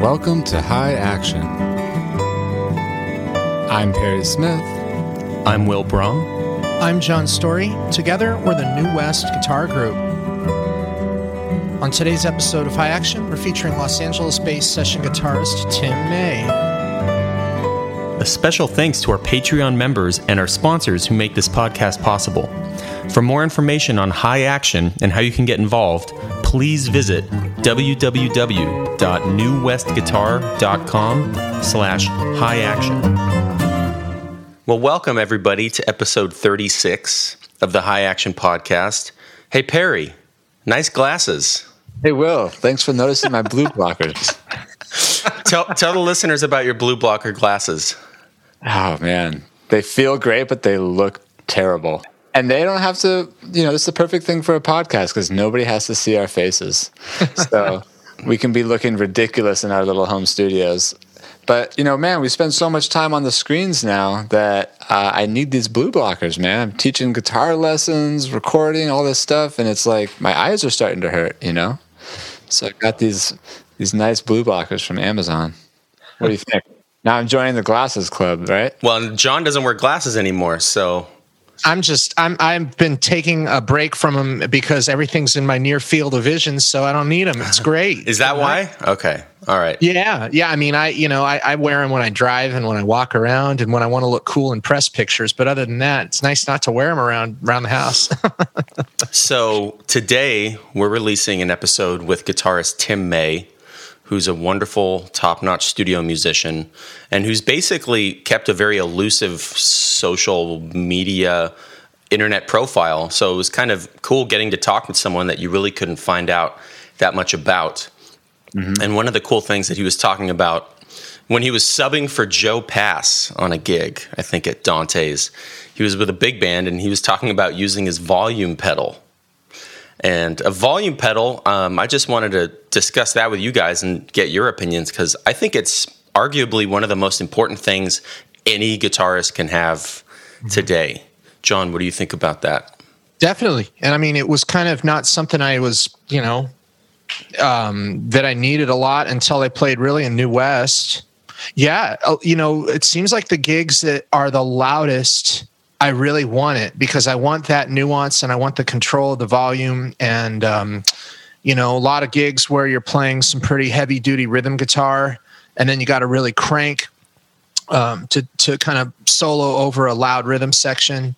Welcome to High Action. I'm Perry Smith. I'm Will Brom. I'm John Story. Together, we're the New West Guitar Group. On today's episode of High Action, we're featuring Los Angeles-based session guitarist Tim May. A special thanks to our Patreon members and our sponsors who make this podcast possible. For more information on High Action and how you can get involved, please visit www.newwestguitar.com/highaction. Well, welcome everybody to episode 36 of the High Action Podcast. Hey, Perry, nice glasses. Hey, Will, thanks for noticing my blue blockers. tell the listeners about your blue blocker glasses. Oh, man. They feel great, but they look terrible. And they don't have to, it's the perfect thing for a podcast because nobody has to see our faces. So we can be looking ridiculous in our little home studios. But, we spend so much time on the screens now that I need these blue blockers, man. I'm teaching guitar lessons, recording, all this stuff. And it's like my eyes are starting to hurt, So I got these nice blue blockers from Amazon. What do you think? Now I'm joining the glasses club, right? Well, John doesn't wear glasses anymore, so... I've been taking a break from them because everything's in my near field of vision, so I don't need them. It's great. Is that why? Okay. All right. Yeah. I mean, I wear them when I drive and when I walk around and when I want to look cool in press pictures. But other than that, it's nice not to wear them around the house. So today we're releasing an episode with guitarist Tim May, who's a wonderful, top-notch studio musician, and who's basically kept a very elusive social media internet profile. So it was kind of cool getting to talk with someone that you really couldn't find out that much about. Mm-hmm. And one of the cool things that he was talking about, when he was subbing for Joe Pass on a gig, I think at Dante's, he was with a big band, and he was talking about using his volume pedal. And a volume pedal, I just wanted to discuss that with you guys and get your opinions, because I think it's arguably one of the most important things any guitarist can have today. John, what do you think about that? Definitely. And I mean, it was kind of not something I was, that I needed a lot until I played really in New West. Yeah. It seems like the gigs that are the loudest, I really want it because I want that nuance and I want the control of the volume. And, a lot of gigs where you're playing some pretty heavy duty rhythm guitar and then you got to really crank to kind of solo over a loud rhythm section,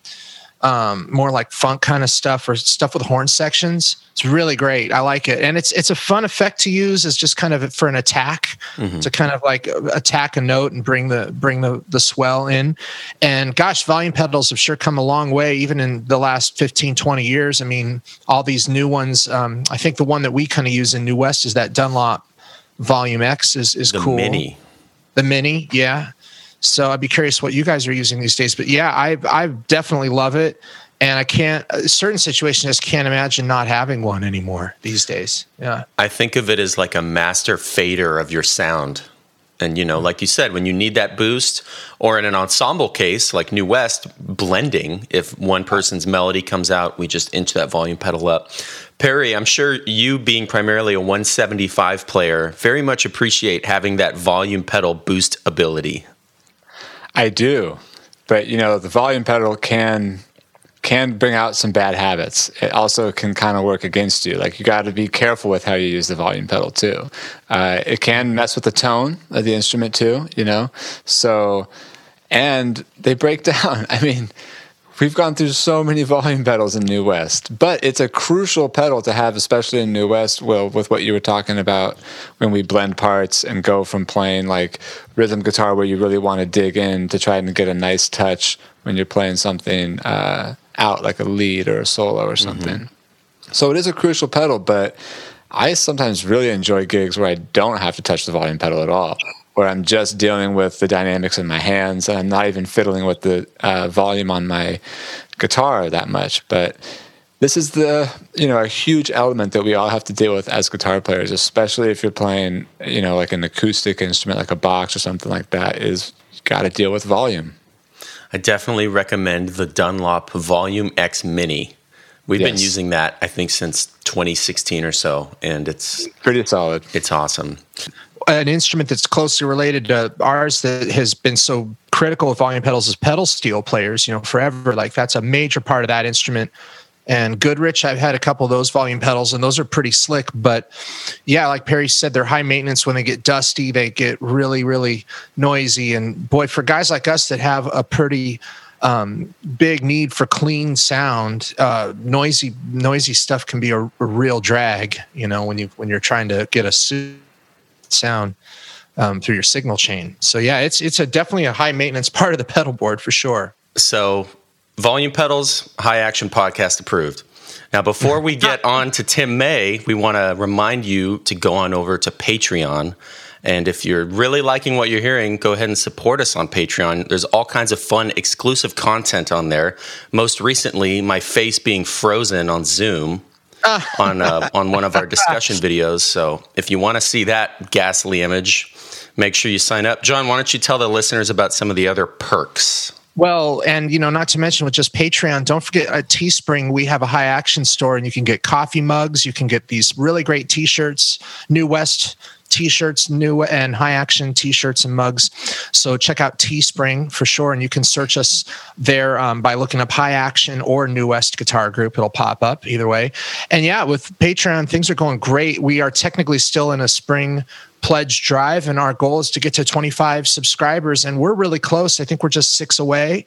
more like funk kind of stuff or stuff with horn sections. It's really great. I like it. And it's a fun effect to use as just kind of for an attack, to kind of like attack a note and bring the swell in. And gosh, volume pedals have sure come a long way, even in the last 15, 20 years. I mean, all these new ones, I think the one that we kind of use in New West is that Dunlop Volume X is the cool. The Mini, yeah. So I'd be curious what you guys are using these days. But yeah, I definitely love it. And I can't, certain situations, just can't imagine not having one anymore these days. Yeah. I think of it as like a master fader of your sound. And, like you said, when you need that boost, or in an ensemble case like New West, blending, if one person's melody comes out, we just inch that volume pedal up. Perry, I'm sure you, being primarily a 175 player, very much appreciate having that volume pedal boost ability. I do. But, the volume pedal can bring out some bad habits. It also can kind of work against you. Like, you got to be careful with how you use the volume pedal too. It can mess with the tone of the instrument too, So, and they break down. I mean, we've gone through so many volume pedals in New West, but it's a crucial pedal to have, especially in New West, Will, with what you were talking about when we blend parts and go from playing like rhythm guitar where you really want to dig in to try and get a nice touch when you're playing something out like a lead or a solo or something. Mm-hmm. So it is a crucial pedal, but I sometimes really enjoy gigs where I don't have to touch the volume pedal at all, where I'm just dealing with the dynamics in my hands and I'm not even fiddling with the volume on my guitar that much. But this is a huge element that we all have to deal with as guitar players, especially if you're playing, like an acoustic instrument, like a box or something like that, is you got to deal with volume. I definitely recommend the Dunlop Volume X Mini. We've been using that, I think, since 2016 or so, and it's pretty solid. It's awesome. an instrument that's closely related to ours that has been so critical with volume pedals is pedal steel players, you know, forever. Like, that's a major part of that instrument. And Goodrich, I've had a couple of those volume pedals, and those are pretty slick. But yeah, like Perry said, they're high maintenance. When they get dusty, they get really, really noisy. And boy, for guys like us that have a pretty big need for clean sound, noisy stuff can be a real drag. You know, when you're trying to get a sound through your signal chain. So yeah, it's definitely a high maintenance part of the pedal board for sure. So. Volume pedals, High Action podcast approved. Now, before we get on to Tim May, we want to remind you to go on over to Patreon. And if you're really liking what you're hearing, go ahead and support us on Patreon. There's all kinds of fun, exclusive content on there. Most recently, my face being frozen on Zoom on one of our discussion videos. So if you want to see that ghastly image, make sure you sign up. John, why don't you tell the listeners about some of the other perks? Well, and, you know, not to mention with just Patreon, don't forget at Teespring, we have a High Action store, and you can get coffee mugs. You can get these really great T-shirts, New West T-shirts, new and High Action T-shirts and mugs. So check out Teespring for sure. And you can search us there by looking up High Action or New West Guitar Group. It'll pop up either way. And yeah, with Patreon, things are going great. We are technically still in a spring pledge drive, and our goal is to get to 25 subscribers, and we're really close. I think we're just 6 away.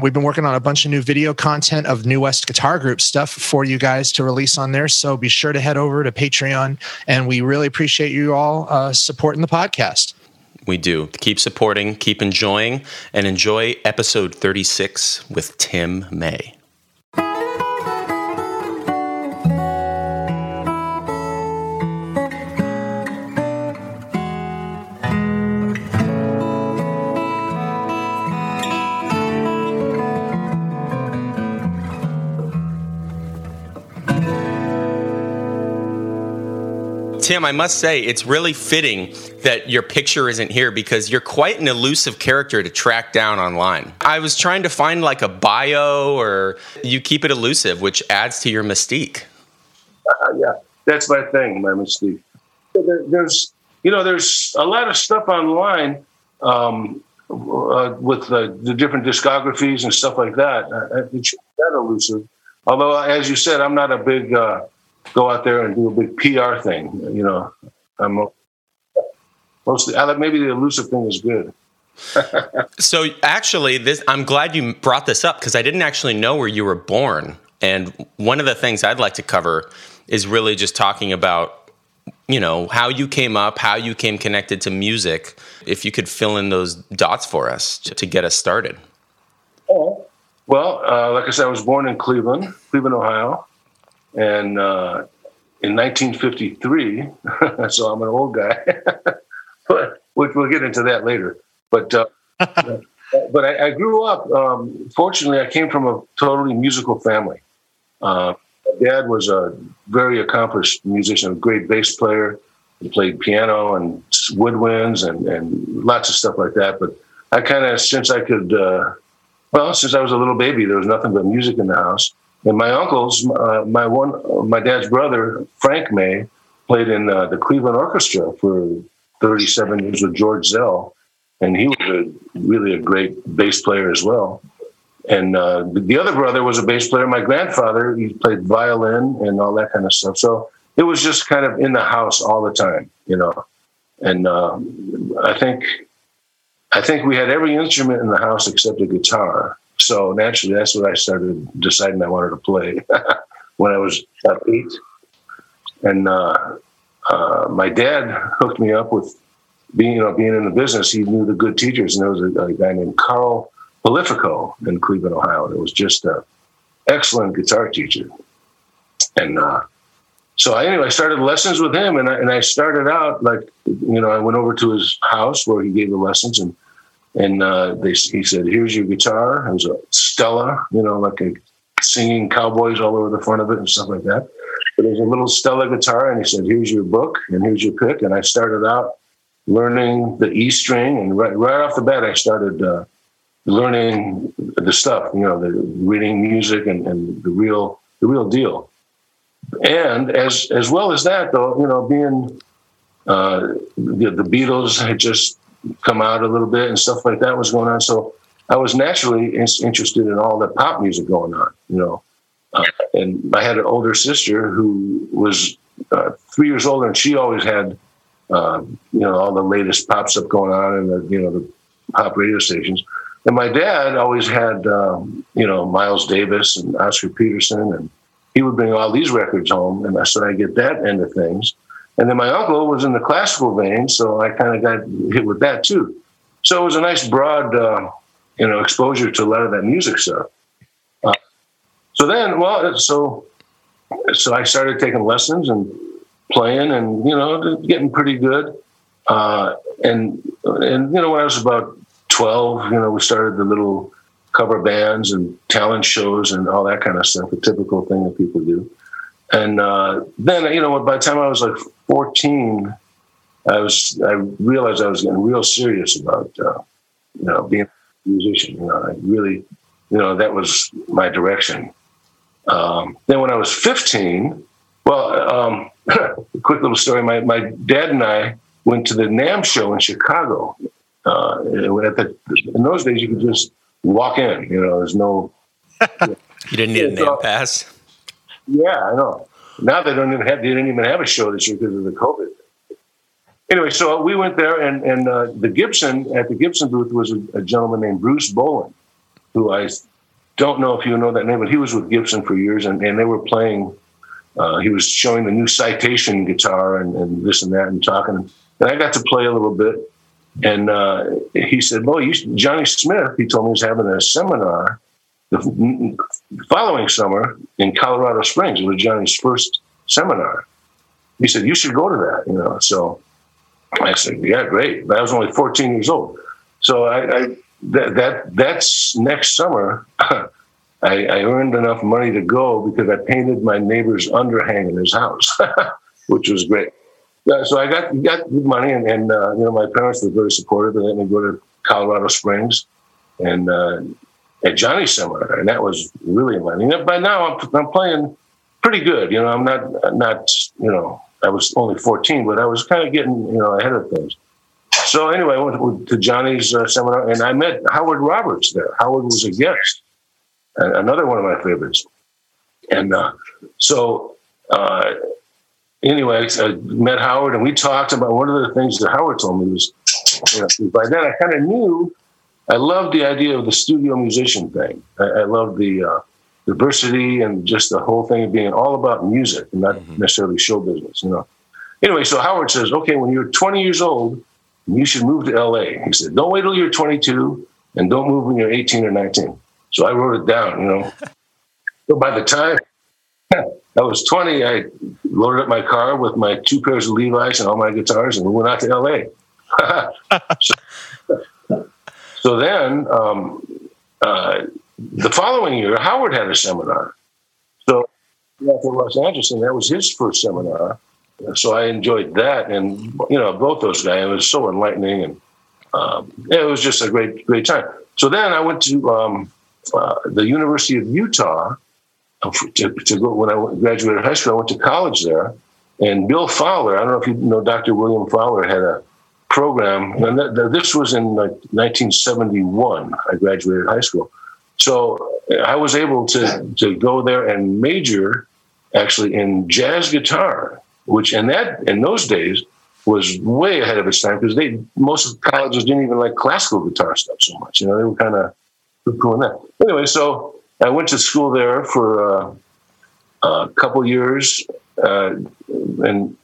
We've been working on a bunch of new video content of New West Guitar Group stuff for you guys to release on there, so be sure to head over to Patreon, and we really appreciate you all supporting the podcast. We do. Keep supporting, keep enjoying, and enjoy episode 36 with Tim May. Tim, I must say, it's really fitting that your picture isn't here because you're quite an elusive character to track down online. I was trying to find like a bio, or you keep it elusive, which adds to your mystique. Yeah, that's my thing, my mystique. There's, you know, there's a lot of stuff online with the different discographies and stuff like that. It's that elusive. Although, as you said, I'm not a big... go out there and do a big PR thing, you know. I'm mostly maybe the elusive thing is good. So actually, I'm glad you brought this up because I didn't actually know where you were born. And one of the things I'd like to cover is really just talking about, you know, how you came up, how you came connected to music. If you could fill in those dots for us to get us started. Oh, well, like I said, I was born in Cleveland, Ohio. And in 1953, so I'm an old guy, but we'll get into that later. But but I grew up. Fortunately, I came from a totally musical family. My dad was a very accomplished musician, a great bass player. He played piano and woodwinds and lots of stuff like that. But I kind of, since I was a little baby, there was nothing but music in the house. And my uncles, my dad's brother, Frank May, played in the Cleveland Orchestra for 37 years with George Zell, and he was really a great bass player as well. And the other brother was a bass player. My grandfather, he played violin and all that kind of stuff. So it was just kind of in the house all the time, you know. And I think we had every instrument in the house except a guitar. So naturally, that's what I started deciding I wanted to play when I was 8. And my dad hooked me up with being in the business. He knew the good teachers, and there was a guy named Carl Polifico in Cleveland, Ohio. That was just an excellent guitar teacher. And I started lessons with him, and I started out like, you know, I went over to his house where he gave the lessons, and he said, "Here's your guitar." It was a Stella, you know, like a singing cowboys all over the front of it and stuff like that. But it was a little Stella guitar, and he said, "Here's your book, and here's your pick." And I started out learning the E string, and right off the bat, I started learning the stuff, you know, the reading music and the real deal. And as well as that, though, you know, being The Beatles had just come out a little bit and stuff like that was going on. So I was naturally interested in all the pop music going on, you know. And I had an older sister who was 3 years older, and she always had, you know, all the latest pop stuff going on and, the, you know, the pop radio stations. And my dad always had, you know, Miles Davis and Oscar Peterson, and he would bring all these records home. And I said, I get that end of things. And then my uncle was in the classical vein, so I kind of got hit with that too. So it was a nice broad, you know, exposure to a lot of that music stuff. So then, well, so I started taking lessons and playing, and you know, getting pretty good. And you know, when I was about 12, you know, we started the little cover bands and talent shows and all that kind of stuff—the typical thing that people do. And then, you know, by the time I was like 14, I realized I was getting real serious about, you know, being a musician. You know, I really, you know, that was my direction. Then when I was 15, a quick little story. My dad and I went to the NAMM show in Chicago. In those days, you could just walk in. You know, there's no... You didn't need a NAMM pass? Yeah, I know. Now they didn't even have a show this year because of the COVID. Anyway, so we went there, and at the Gibson booth was a gentleman named Bruce Bowling, who I don't know if you know that name, but he was with Gibson for years, and they were playing... he was showing the new Citation guitar and this and that and talking. And I got to play a little bit. And he said, well, Johnny Smith, he told me, was having a seminar the following summer in Colorado Springs. It was Johnny's first seminar. He said, you should go to that, you know. So I said, yeah, great. I was only 14 years old. So that's next summer. I earned enough money to go because I painted my neighbor's underhang in his house, which was great. So I got money, and you know, my parents were very supportive. They let me go to Colorado Springs and at Johnny's seminar, and that was really money. By now, I'm playing pretty good. You know, I'm not you know, I was only 14, but I was kind of getting, you know, ahead of things. So anyway, I went to Johnny's seminar, and I met Howard Roberts there. Howard was a guest. Another one of my favorites. And anyway, I met Howard, and we talked about one of the things that Howard told me was, you know, by then I kind of knew I loved the idea of the studio musician thing. I loved the diversity and just the whole thing of being all about music and not necessarily show business, you know. Anyway, so Howard says, okay, when you're 20 years old, you should move to L.A. He said, don't wait till you're 22, and don't move when you're 18 or 19. So I wrote it down, you know. So by the time I was 20, I loaded up my car with my two pairs of Levi's and all my guitars, and we went out to LA. so then the following year, Howard had a seminar. So after Los Angeles, and that was his first seminar. So I enjoyed that, and, you know, both those guys. It was so enlightening, and it was just a great, great time. So then I went to... the University of Utah to go. When I graduated high school, I went to college there, and Bill Fowler, I don't know if you know, Dr. William Fowler had a program, and this was in like 1971. I graduated high school, so I was able to go there and major actually in jazz guitar, which in those days was way ahead of its time, because most of the colleges didn't even like classical guitar stuff so much. You know, they were kind of doing that. Anyway, so I went to school there for a couple years, and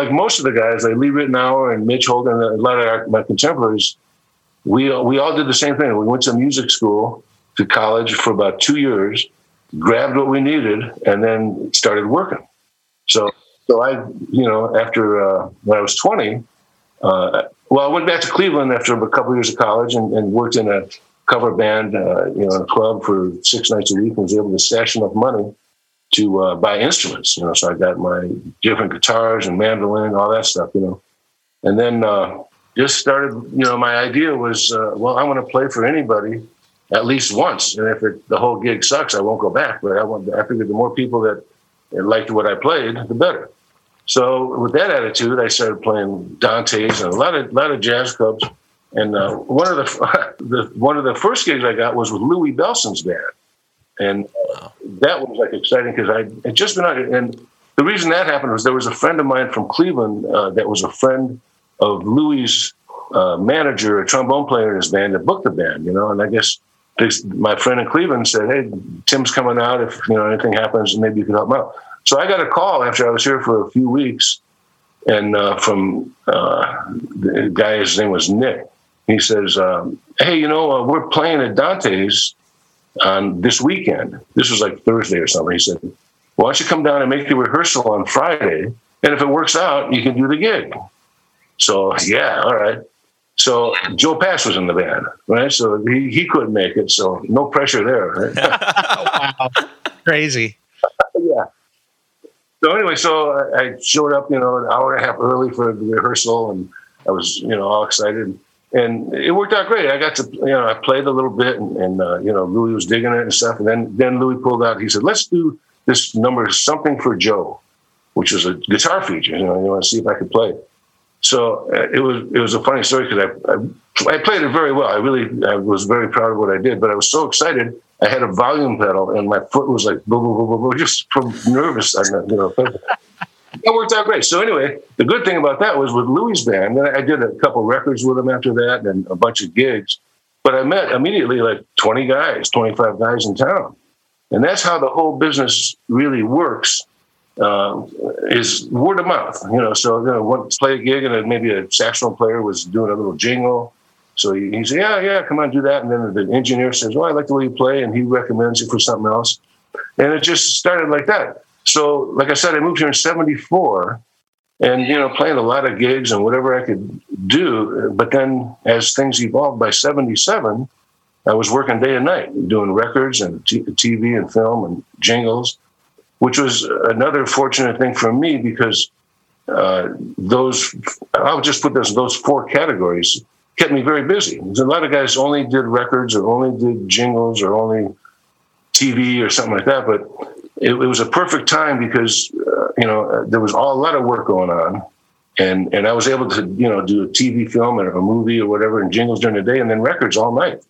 like most of the guys, like Lee Rittenour and Mitch Holder and a lot of my contemporaries, we all did the same thing. We went to music school, to college for about 2 years, grabbed what we needed, and then started working. So I, you know, after when I was 20, I went back to Cleveland after a couple years of college and worked in a cover band, you know, in a club for 6 nights a week, and was able to stash enough money to buy instruments, you know. So I got my different guitars and mandolin, all that stuff, you know. And then just started, you know, my idea was, I want to play for anybody at least once. And if the whole gig sucks, I won't go back. But I figured the more people that liked what I played, the better. So with that attitude, I started playing Dante's and a lot of jazz clubs. And one of the first gigs I got was with Louis Bellson's band, and that was like exciting because I had just been out. And the reason that happened was there was a friend of mine from Cleveland that was a friend of Louis' manager, a trombone player in his band, that booked the band. You know, and I guess my friend in Cleveland said, "Hey, Tim's coming out. If anything happens, maybe you can help him out." So I got a call after I was here for a few weeks, and from the guy, his name was Nick. He says, hey, we're playing at Dante's on this weekend. This was like Thursday or something. He said, why don't you come down and make the rehearsal on Friday? And if it works out, you can do the gig. So, yeah, all right. So Joe Pass was in the band, right? So he couldn't make it. So no pressure there. Right? Wow. Crazy. Yeah. So anyway, so I showed up, an hour and a half early for the rehearsal. And I was, all excited. And it worked out great. I got to, I played a little bit and Louis was digging it and stuff. And then Louis pulled out. He said, let's do this number, Something for Joe, which was a guitar feature. You want to see if I could play it. So it was a funny story because I played it very well. I was very proud of what I did, but I was so excited. I had a volume pedal and my foot was like, boo, boo, boo, boo, boo, just from nervous. It worked out great. So anyway, the good thing about that was with Louis' band, and I did a couple records with him after that and a bunch of gigs, but I met immediately like 25 guys in town. And that's how the whole business really works, is word of mouth. Play a gig and then maybe a saxophone player was doing a little jingle. So he said, yeah, come on, do that. And then the engineer says, well, I like the way you play, and he recommends it for something else. And it just started like that. So, like I said, I moved here in 1974 and, playing a lot of gigs and whatever I could do. But then as things evolved, by 1977, I was working day and night doing records and TV and film and jingles, which was another fortunate thing for me because those four categories kept me very busy. There's a lot of guys only did records or only did jingles or only TV or something like that, but it was a perfect time because, there was a lot of work going on, and I was able to, do a TV film or a movie or whatever and jingles during the day and then records all night.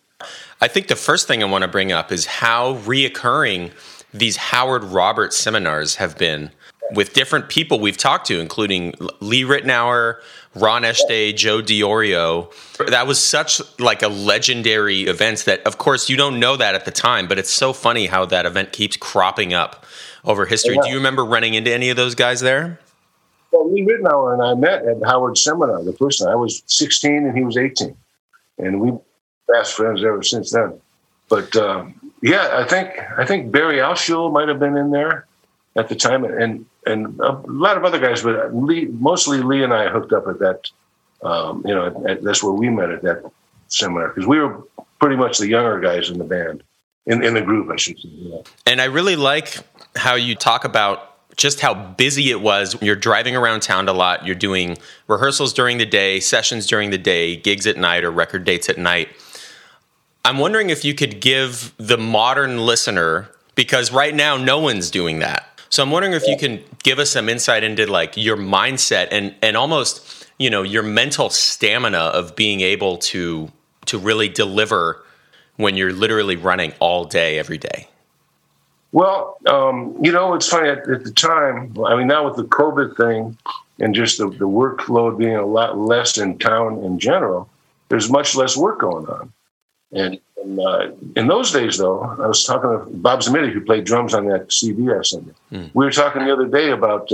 I think the first thing I want to bring up is how reoccurring these Howard Roberts seminars have been with different people we've talked to, including Lee Rittenour, Ron Eshday, Joe Diorio. That was such like a legendary event that, of course, you don't know that at the time, but it's so funny how that event keeps cropping up over history. Yeah. Do you remember running into any of those guys there? Well, Lee Rittenour and I met at Howard's seminar the first time. I was 16 and he was 18. And we've been fast friends ever since then. But I think Barry Alshul might have been in there at the time, and a lot of other guys, but mostly Lee and I hooked up at that, that's where we met at that seminar, because we were pretty much the younger guys in the band, in the group, I should say. Yeah. And I really like how you talk about just how busy it was. You're driving around town a lot. You're doing rehearsals during the day, sessions during the day, gigs at night or record dates at night. I'm wondering if you could give the modern listener, because right now no one's doing that. So I'm wondering if you can give us some insight into like your mindset and almost, your mental stamina of being able to really deliver when you're literally running all day, every day. Well, it's funny at the time, now with the COVID thing and just the workload being a lot less in town in general, there's much less work going on. And in those days, though, I was talking to Bob Zamitti, who played drums on that CD I sent you. We were talking the other day about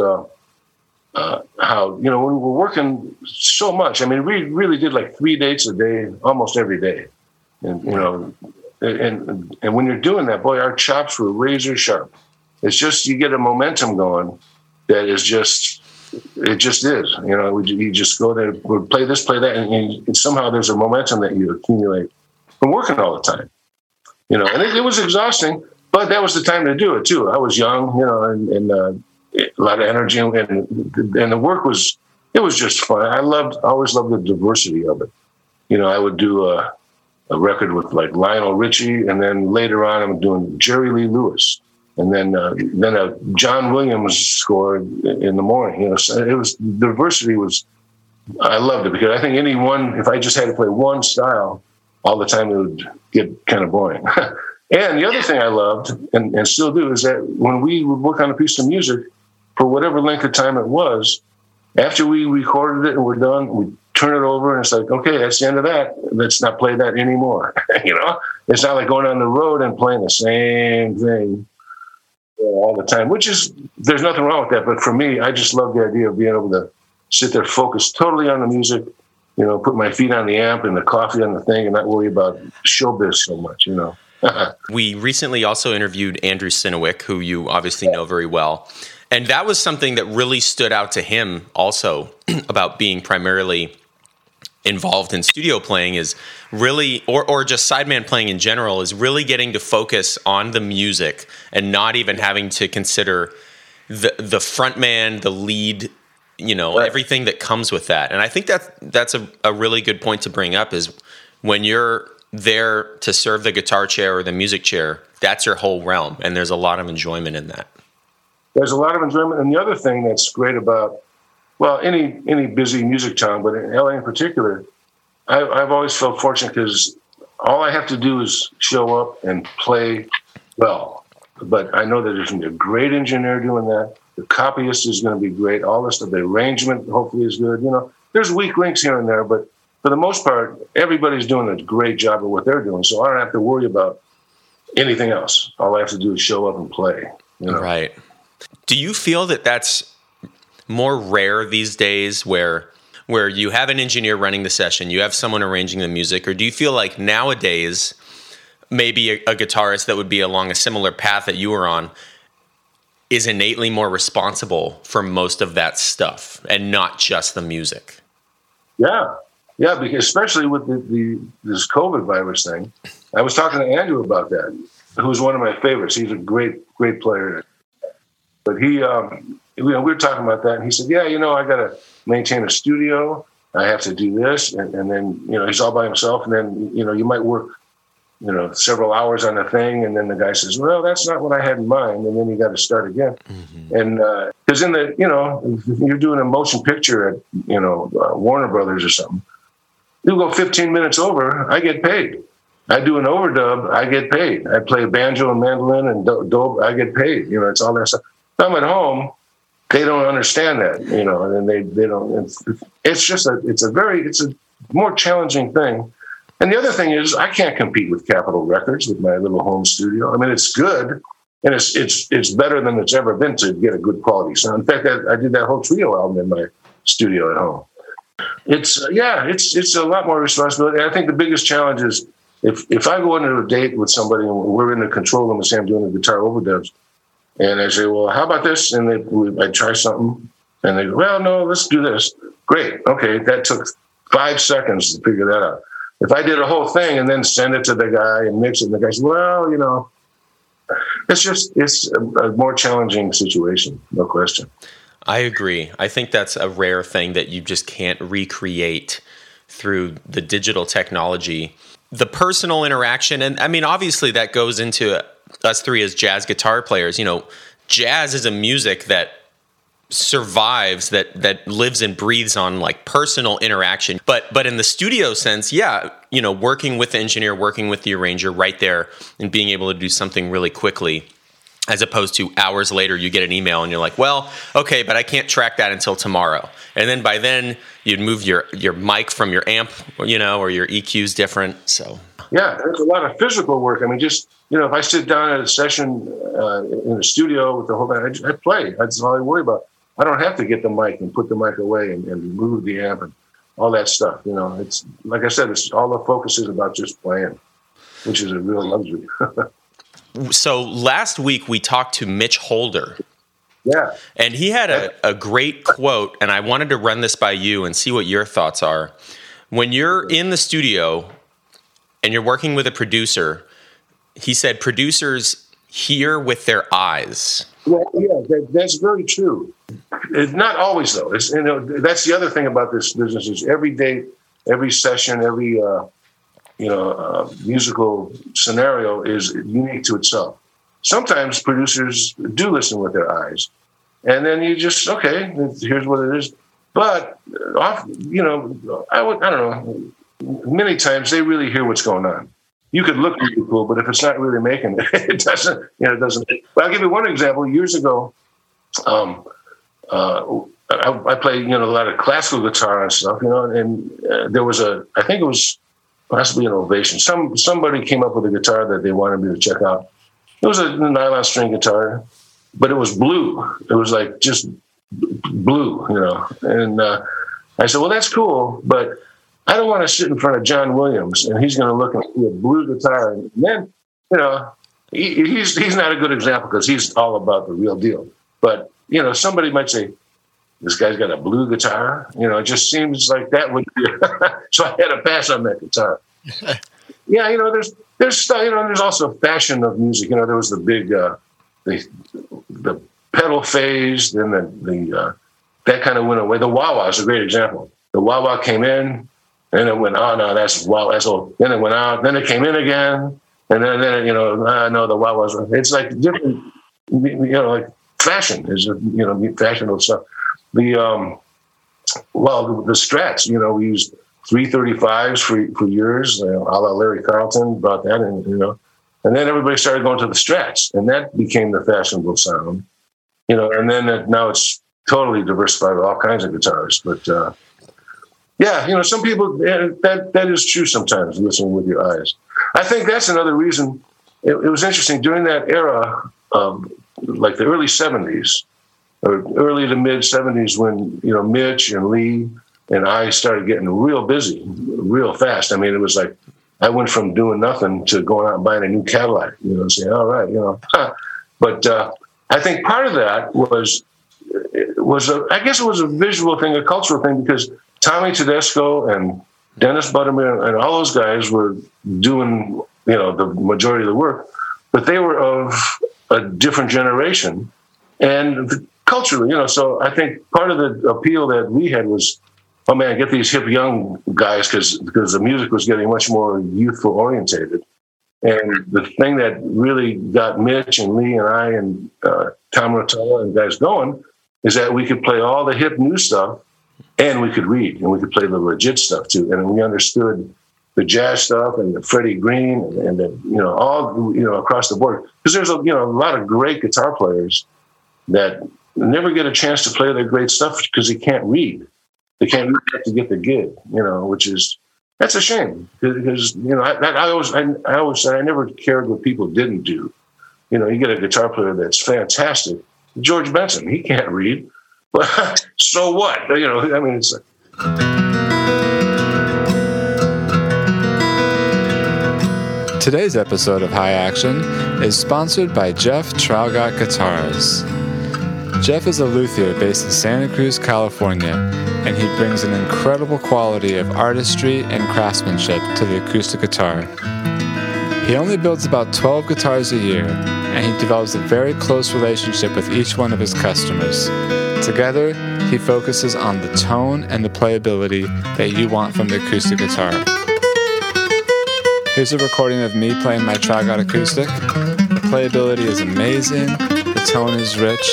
how, when we were working so much, we really did like 3 dates a day, almost every day. And, and when you're doing that, boy, our chops were razor sharp. It's just you get a momentum going that is just, it just is. You just go there, play this, play that, and somehow there's a momentum that you accumulate from working all the time, and it was exhausting, but that was the time to do it too. I was young, and a lot of energy, and the work was just fun. I always loved the diversity of it. I would do a record with like Lionel Richie, and then later on I'm doing Jerry Lee Lewis, And then John Williams scored in the morning. You know, so it was diversity was. I loved it because I think any one, if I just had to play one style all the time, it would get kind of boring. And the other thing I loved and still do is that when we would work on a piece of music for whatever length of time it was, after we recorded it and we're done, we'd turn it over and it's like, okay, that's the end of that. Let's not play that anymore. You know, it's not like going on the road and playing the same thing all the time, which is, there's nothing wrong with that. But for me, I just love the idea of being able to sit there focused totally on the music, you know, put my feet on the amp and the coffee on the thing and not worry about showbiz so much, you know. We recently also interviewed Andrew Sinewick, who you obviously know very well. And that was something that really stood out to him also about being primarily involved in studio playing is really, or just sideman playing in general, is really getting to focus on the music and not even having to consider the front man, the lead, you know, everything that comes with that. And I think that's a really good point to bring up is when you're there to serve the guitar chair or the music chair, that's your whole realm. And there's a lot of enjoyment in that. There's a lot of enjoyment. And the other thing that's great about, well, any busy music town, but in LA in particular, I've always felt fortunate because all I have to do is show up and play well. But I know that there's going to be a great engineer doing that. The copyist is going to be great. All this stuff, the arrangement hopefully is good. You know, there's weak links here and there, but for the most part, everybody's doing a great job of what they're doing. So I don't have to worry about anything else. All I have to do is show up and play. You know? Right. Do you feel that that's more rare these days where you have an engineer running the session, you have someone arranging the music, or do you feel like nowadays maybe a guitarist that would be along a similar path that you were on is innately more responsible for most of that stuff and not just the music? Yeah, because especially with this COVID virus thing. I was talking to Andrew about that, who's one of my favorites. He's a great player. But he, you know, we were talking about that, and he said, yeah, you know, I got to maintain a studio. I have to do this. And then, you know, he's all by himself. And then, you know, you might work, you know, several hours on a thing. And then the guy says, well, that's not what I had in mind. And then you got to start again. Mm-hmm. And because in the, you know, you're doing a motion picture at, you know, Warner Brothers or something, you go 15 minutes over, I get paid. I do an overdub, I get paid. I play banjo and mandolin and dope, I get paid. You know, it's all that stuff. If I'm at home, they don't understand that, you know, and they don't, it's just it's a more challenging thing. And the other thing is, I can't compete with Capitol Records with my little home studio. I mean, it's good, and it's better than it's ever been to get a good quality sound. In fact, I did that whole trio album in my studio at home. It's a lot more responsibility. I think the biggest challenge is if I go into a date with somebody and we're in the control room and say I'm doing the guitar overdubs, and I say, well, how about this? And I try something, and they go, well, no, let's do this. Great, okay, that took 5 seconds to figure that out. If I did a whole thing and then send it to the guy and mix it, and the guy says, well, you know, it's a more challenging situation, no question. I agree. I think that's a rare thing that you just can't recreate through the digital technology. The personal interaction, and I mean, obviously that goes into us three as jazz guitar players. You know, jazz is a music that survives, that lives and breathes on like personal interaction. But in the studio sense, yeah, you know, working with the engineer, working with the arranger right there and being able to do something really quickly, as opposed to hours later you get an email and you're like, well, okay, but I can't track that until tomorrow. And then by then you'd move your mic from your amp, you know, or your EQ's different. So yeah, there's a lot of physical work. I mean, just, you know, if I sit down at a session in the studio with the whole band, I play. That's all I worry about. I don't have to get the mic and put the mic away and move the amp and all that stuff. You know, it's like I said, it's all the focus is about just playing, which is a real luxury. So last week we talked to Mitch Holder. Yeah. And he had a great quote, and I wanted to run this by you and see what your thoughts are. When you're in the studio and you're working with a producer, he said producers hear with their eyes. Well, yeah, that's very true. It's not always, though. It's, you know, that's the other thing about this business is every day, every session, every musical scenario is unique to itself. sometimes producers do listen with their eyes. And then you just, okay, here's what it is. But, I don't know, many times they really hear what's going on. You could look really cool, but if it's not really making it, it doesn't. Well, I'll give you one example. Years ago, I played, a lot of classical guitar and stuff, and there was I think it was possibly an Ovation. Somebody came up with a guitar that they wanted me to check out. It was a nylon string guitar, but it was blue. It was like just blue, And I said, well, that's cool, but I don't want to sit in front of John Williams and he's going to look at a blue guitar. And then, he's not a good example because he's all about the real deal. But, somebody might say, this guy's got a blue guitar. It just seems like that would be. So I had a pass on that guitar. Yeah, there's stuff, there's also fashion of music. There was the big, the pedal phase, then that kind of went away. The wah-wah is a great example. The wah-wah came in, and it went, oh, no, that's wah, that's old. Then it went out, then it came in again, and then no, the wah-wah's. It's like different, like fashion is, fashionable stuff. The, the Strats, we used 335s for years, a la Larry Carlton brought that in, and then everybody started going to the Strats, and that became the fashionable sound, and then now it's totally diversified with all kinds of guitars. But, some people, that is true sometimes, listening with your eyes. I think that's another reason. It was interesting during that era of like the early 70s, or early to mid 70s, when, Mitch and Lee and I started getting real busy, real fast. I mean, it was like I went from doing nothing to going out and buying a new Cadillac, and saying, all right, But I think part of that was a visual thing, a cultural thing, because Tommy Tedesco and Dennis Butterman and all those guys were doing, the majority of the work, but they were of a different generation. And culturally, so I think part of the appeal that we had was, oh man, get these hip young guys, because the music was getting much more youthful orientated. And the thing that really got Mitch and Lee and I and Tom Rotella and guys going is that we could play all the hip new stuff, and we could read, and we could play the legit stuff too. And we understood the jazz stuff and the Freddie Green and the, all, across the board. Because there's a lot of great guitar players that never get a chance to play their great stuff because they can't read. They can't read to get the gig, which is, that's a shame. Because, I always said I never cared what people didn't do. You get a guitar player that's fantastic. George Benson, he can't read. But so what? It's like... Today's episode of High Action is sponsored by Jeff Traugott Guitars. Jeff is a luthier based in Santa Cruz, California, and he brings an incredible quality of artistry and craftsmanship to the acoustic guitar. He only builds about 12 guitars a year, and he develops a very close relationship with each one of his customers. Together, he focuses on the tone and the playability that you want from the acoustic guitar. Here's a recording of me playing my Traugott acoustic. The playability is amazing, the tone is rich,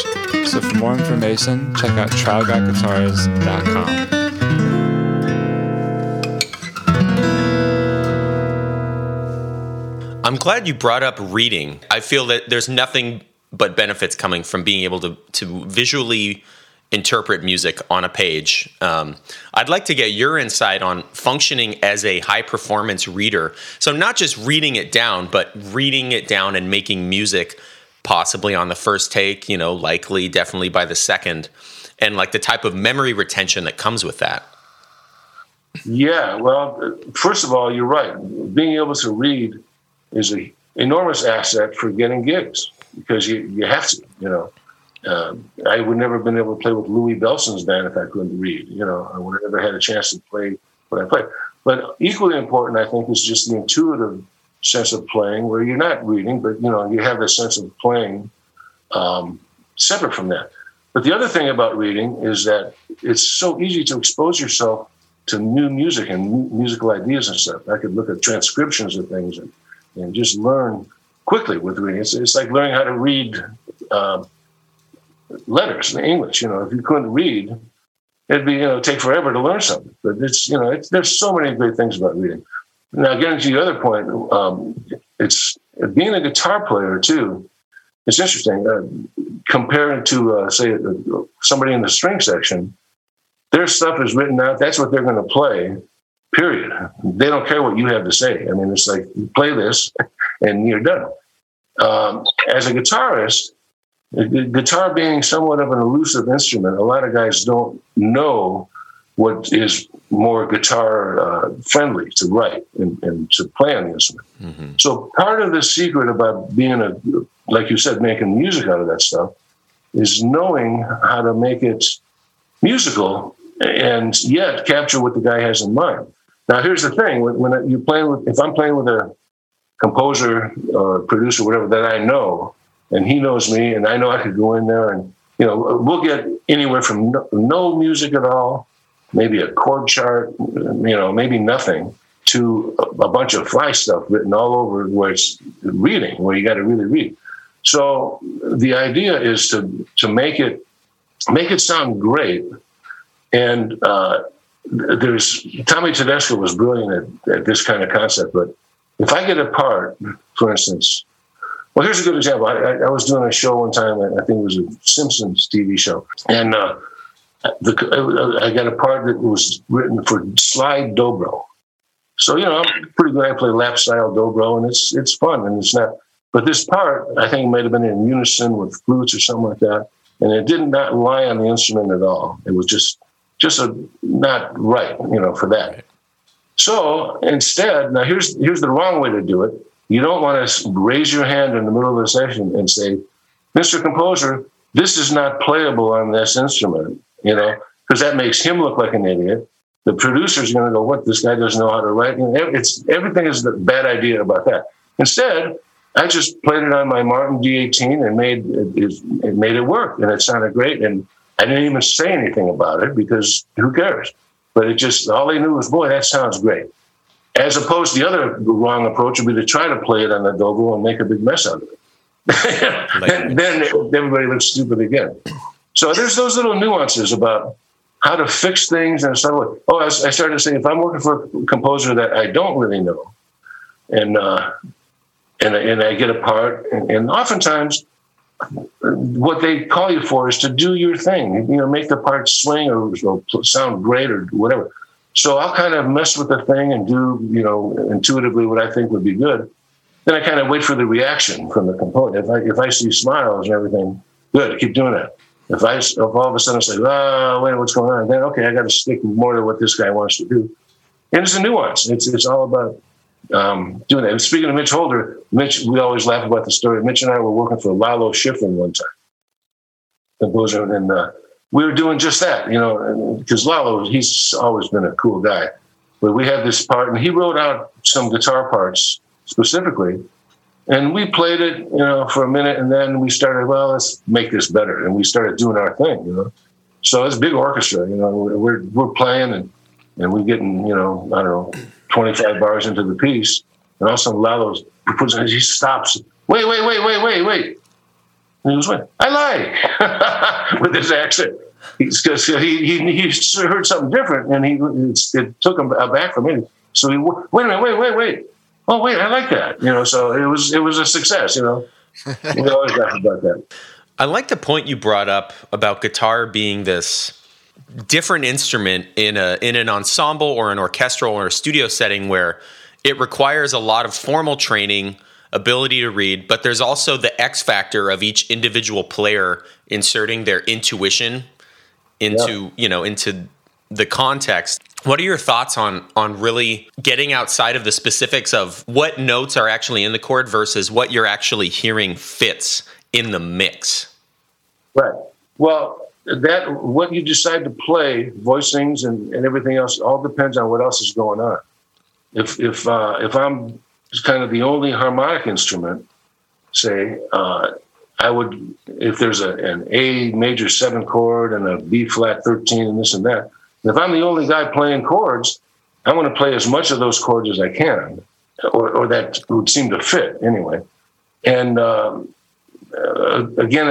so for more information, check out traugottguitars.com. I'm glad you brought up reading. I feel that there's nothing but benefits coming from being able to visually interpret music on a page. I'd like to get your insight on functioning as a high-performance reader. So not just reading it down, but reading it down and making music possibly on the first take, likely, definitely by the second, and like the type of memory retention that comes with that. Yeah, well, first of all, you're right. Being able to read is an enormous asset for getting gigs, because you have to, I would never have been able to play with Louis Bellson's band if I couldn't read. I would have never had a chance to play what I played. But equally important, I think, is just the intuitive sense of playing, where you're not reading, but, you have a sense of playing separate from that. But the other thing about reading is that it's so easy to expose yourself to new music and musical ideas and stuff. I could look at transcriptions of things and just learn quickly with reading. It's like learning how to read letters in English. You know, if you couldn't read, it'd be, you know, take forever to learn something. But it's, you know, it's, there's so many great things about reading. Now, getting to the other point, it's being a guitar player too. It's interesting compared to say somebody in the string section. Their stuff is written out. That's what they're going to play. Period. They don't care what you have to say. I mean, it's like you play this and you're done. As a guitarist, guitar being somewhat of an elusive instrument, a lot of guys don't know what is more guitar friendly to write and to play on the instrument. Mm-hmm. So part of the secret about being a, like you said, making music out of that stuff is knowing how to make it musical and yet capture what the guy has in mind. Now, here's the thing: when you're playing with, if I'm playing with a composer or producer, whatever that I know, and he knows me, and I know I could go in there and, you know, we'll get anywhere from no music at all, maybe a chord chart, you know, maybe nothing, to a bunch of fly stuff written all over where it's reading, where you got to really read. So the idea is to make it sound great. And there's Tommy Tedesco was brilliant at this kind of concept. But if I get a part, for instance, well, here's a good example. I was doing a show one time, I think it was a Simpsons TV show, and I got a part that was written for slide dobro. So, you know, I'm pretty good. I play lap style dobro, and it's fun, and it's not. But this part, I think, might have been in unison with flutes or something like that, and it did not rely on the instrument at all. It was just a not right, you know, for that. So instead, now here's the wrong way to do it. You don't want to raise your hand in the middle of the session and say, "Mr. Composer, this is not playable on this instrument," you know, because that makes him look like an idiot. The producer's going to go, "What? This guy doesn't know how to write." And it's everything is a bad idea about that. Instead, I just played it on my Martin D18 and made it work, and it sounded great. And I didn't even say anything about it because who cares? But it just, all they knew was, boy, that sounds great. As opposed to the other wrong approach would be to try to play it on the dobro and make a big mess out of it. And then everybody looks stupid again. So there's those little nuances about how to fix things and stuff. Oh, I started saying, if I'm working for a composer that I don't really know, and I get a part, and oftentimes what they call you for is to do your thing, you know, make the part swing or sound great or whatever. So I'll kind of mess with the thing and do, you know, intuitively what I think would be good. Then I kind of wait for the reaction from the composer. If I see smiles and everything, good, keep doing that. If all of a sudden I say, wait, what's going on? Then, okay, I got to stick more to what this guy wants to do. And it's a nuance. It's all about doing that. And speaking of Mitch Holder, we always laugh about the story. Mitch and I were working for Lalo Schifrin one time, composer, and we were doing just that, you know, because Lalo, he's always been a cool guy. But we had this part, and he wrote out some guitar parts specifically, and we played it, you know, for a minute, and then we started, well, let's make this better, and we started doing our thing, you know. So it's a big orchestra, you know, we're playing, and we're getting, you know, I don't know, 25 bars into the piece, and all of a sudden Lalo stops. Wait. And he goes, "Wait, I lied," with his accent. Because he heard something different, and it took him aback from it. So he wait a minute. Oh, wait, I like that. You know, so it was a success, you know. We always laugh about that. I like the point you brought up about guitar being this different instrument in an ensemble or an orchestral or a studio setting where it requires a lot of formal training, ability to read, but there's also the X factor of each individual player inserting their intuition into, you know, into the context. What are your thoughts on really getting outside of the specifics of what notes are actually in the chord versus what you're actually hearing fits in the mix? Right. Well, what you decide to play, voicings and everything else, all depends on what else is going on. If I'm kind of the only harmonic instrument, say, I would, if there's an A major 7 chord and a B flat 13 and this and that, if I'm the only guy playing chords, I want to play as much of those chords as I can, or that would seem to fit anyway. And again,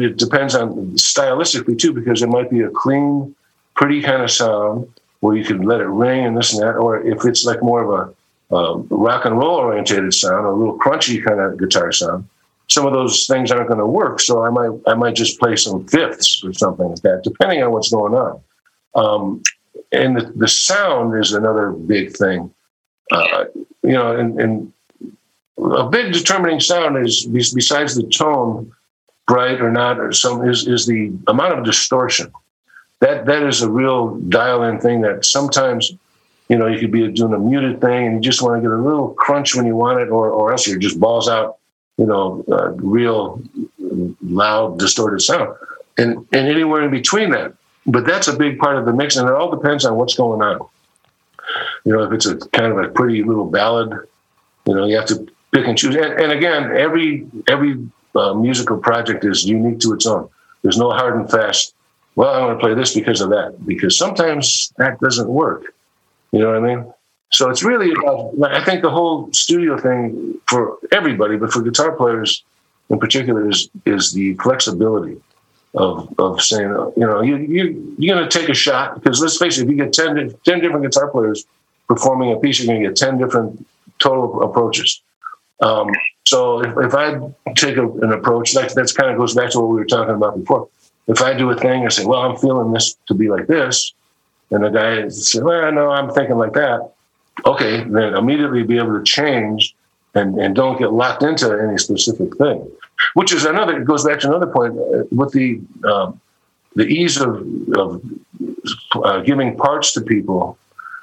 it depends on stylistically too, because it might be a clean, pretty kind of sound where you could let it ring and this and that, or if it's like more of a rock and roll orientated sound, a little crunchy kind of guitar sound, some of those things aren't going to work. So I might just play some fifths or something like that, depending on what's going on. And the sound is another big thing, and a big determining sound is, besides the tone, bright or not, or some, is the amount of distortion. That is a real dial-in thing that sometimes, you could be doing a muted thing and you just want to get a little crunch when you want it, or else you're just balls out, real loud, distorted sound. And anywhere in between that. But that's a big part of the mix, and it all depends on what's going on. If it's a kind of a pretty little ballad, you have to pick and choose. And again, every musical project is unique to its own. There's no hard and fast, well, I want to play this because of that, because sometimes that doesn't work. You know what I mean? So it's really about, I think the whole studio thing for everybody, but for guitar players in particular, is the flexibility of saying, you're going to take a shot, because let's face it, if you get 10 different guitar players performing a piece, you're going to get 10 different total approaches. So if I take an approach, that's kind of goes back to what we were talking about before. If I do a thing, I say, well, I'm feeling this to be like this. And the guy says, well, no, I'm thinking like that. Okay, then immediately be able to change and don't get locked into any specific thing. Which is another, it goes back to another point, with the ease of giving parts to people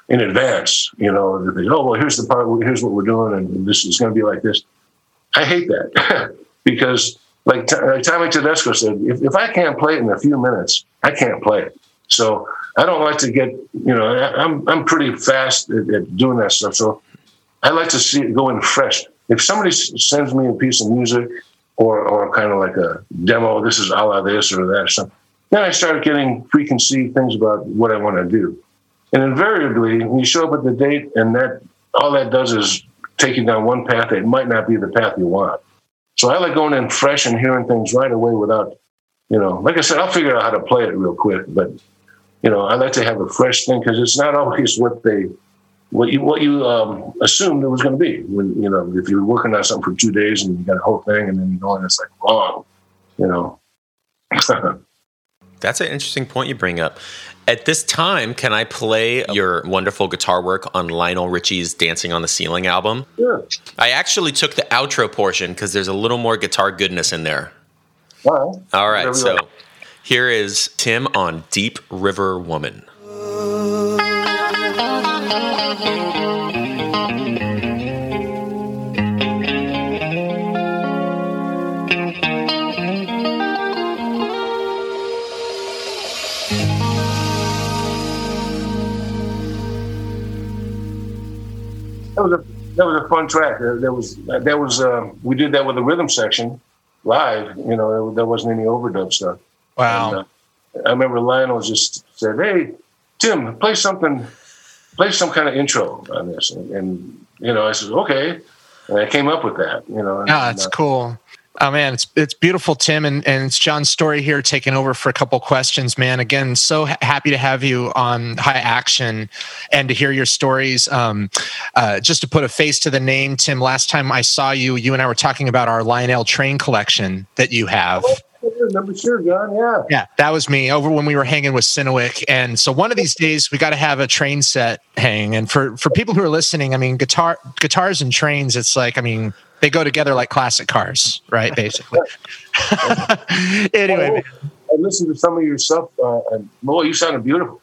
in advance, they, here's the part, here's what we're doing, and this is going to be like this. I hate that, because like Tommy Tedesco said, if I can't play it in a few minutes, I can't play it. So I don't like to get, I'm pretty fast at doing that stuff. So I like to see it go in fresh. If somebody sends me a piece of music or kind of like a demo, this is a la this or that or something, then I start getting preconceived things about what I want to do. And invariably, when you show up at the date, and that all that does is take you down one path that might not be the path you want. So I like going in fresh and hearing things right away without, like I said, I'll figure out how to play it real quick. But, I like to have a fresh thing, because it's not always what you assumed it was going to be. When, if you're working on something for 2 days and you got a whole thing and then you go and it's like, wow, That's an interesting point you bring up. At this time, can I play your wonderful guitar work on Lionel Richie's Dancing on the Ceiling album? Sure. I actually took the outro portion because there's a little more guitar goodness in there. Well, all right, so here is Tim on Deep River Woman. That was a fun track. There was we did that with the rhythm section live. There wasn't any overdub stuff. Wow! And I remember Lionel just said, "Hey, Tim, play some kind of intro on this." And I said, "Okay," and I came up with that. That's cool. Oh man, it's beautiful, Tim, and it's John's story here taking over for a couple questions, man. Again, so happy to have you on High Action and to hear your stories. Just to put a face to the name, Tim, last time I saw you, you and I were talking about our Lionel Train collection that you have. Oh, I remember, sure, John, yeah. Yeah, that was me over when we were hanging with Cinewick. And so one of these days we got to have a train set hang. And for people who are listening, I mean, guitars and trains, it's like, they go together like classic cars, right? Basically. Anyway, I listened to some of your stuff, and boy, you sounded beautiful.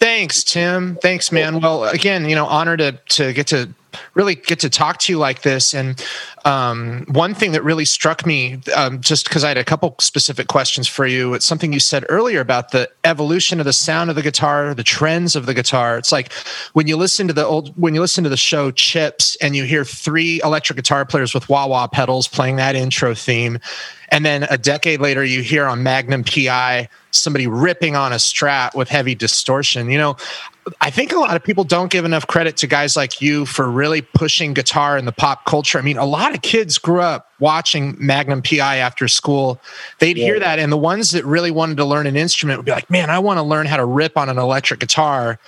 Thanks, Tim. Thanks, man. Well, again, honor to get to really get to talk to you like this. And one thing that really struck me, just because I had a couple specific questions for you, it's something you said earlier about the evolution of the sound of the guitar, the trends of the guitar. It's like when you listen to the show Chips, and you hear three electric guitar players with wah-wah pedals playing that intro theme, and then a decade later you hear on Magnum PI somebody ripping on a Strat with heavy distortion. I think a lot of people don't give enough credit to guys like you for really pushing guitar in the pop culture. I mean, a lot of kids grew up watching Magnum PI after school, they'd hear that. And the ones that really wanted to learn an instrument would be like, man, I want to learn how to rip on an electric guitar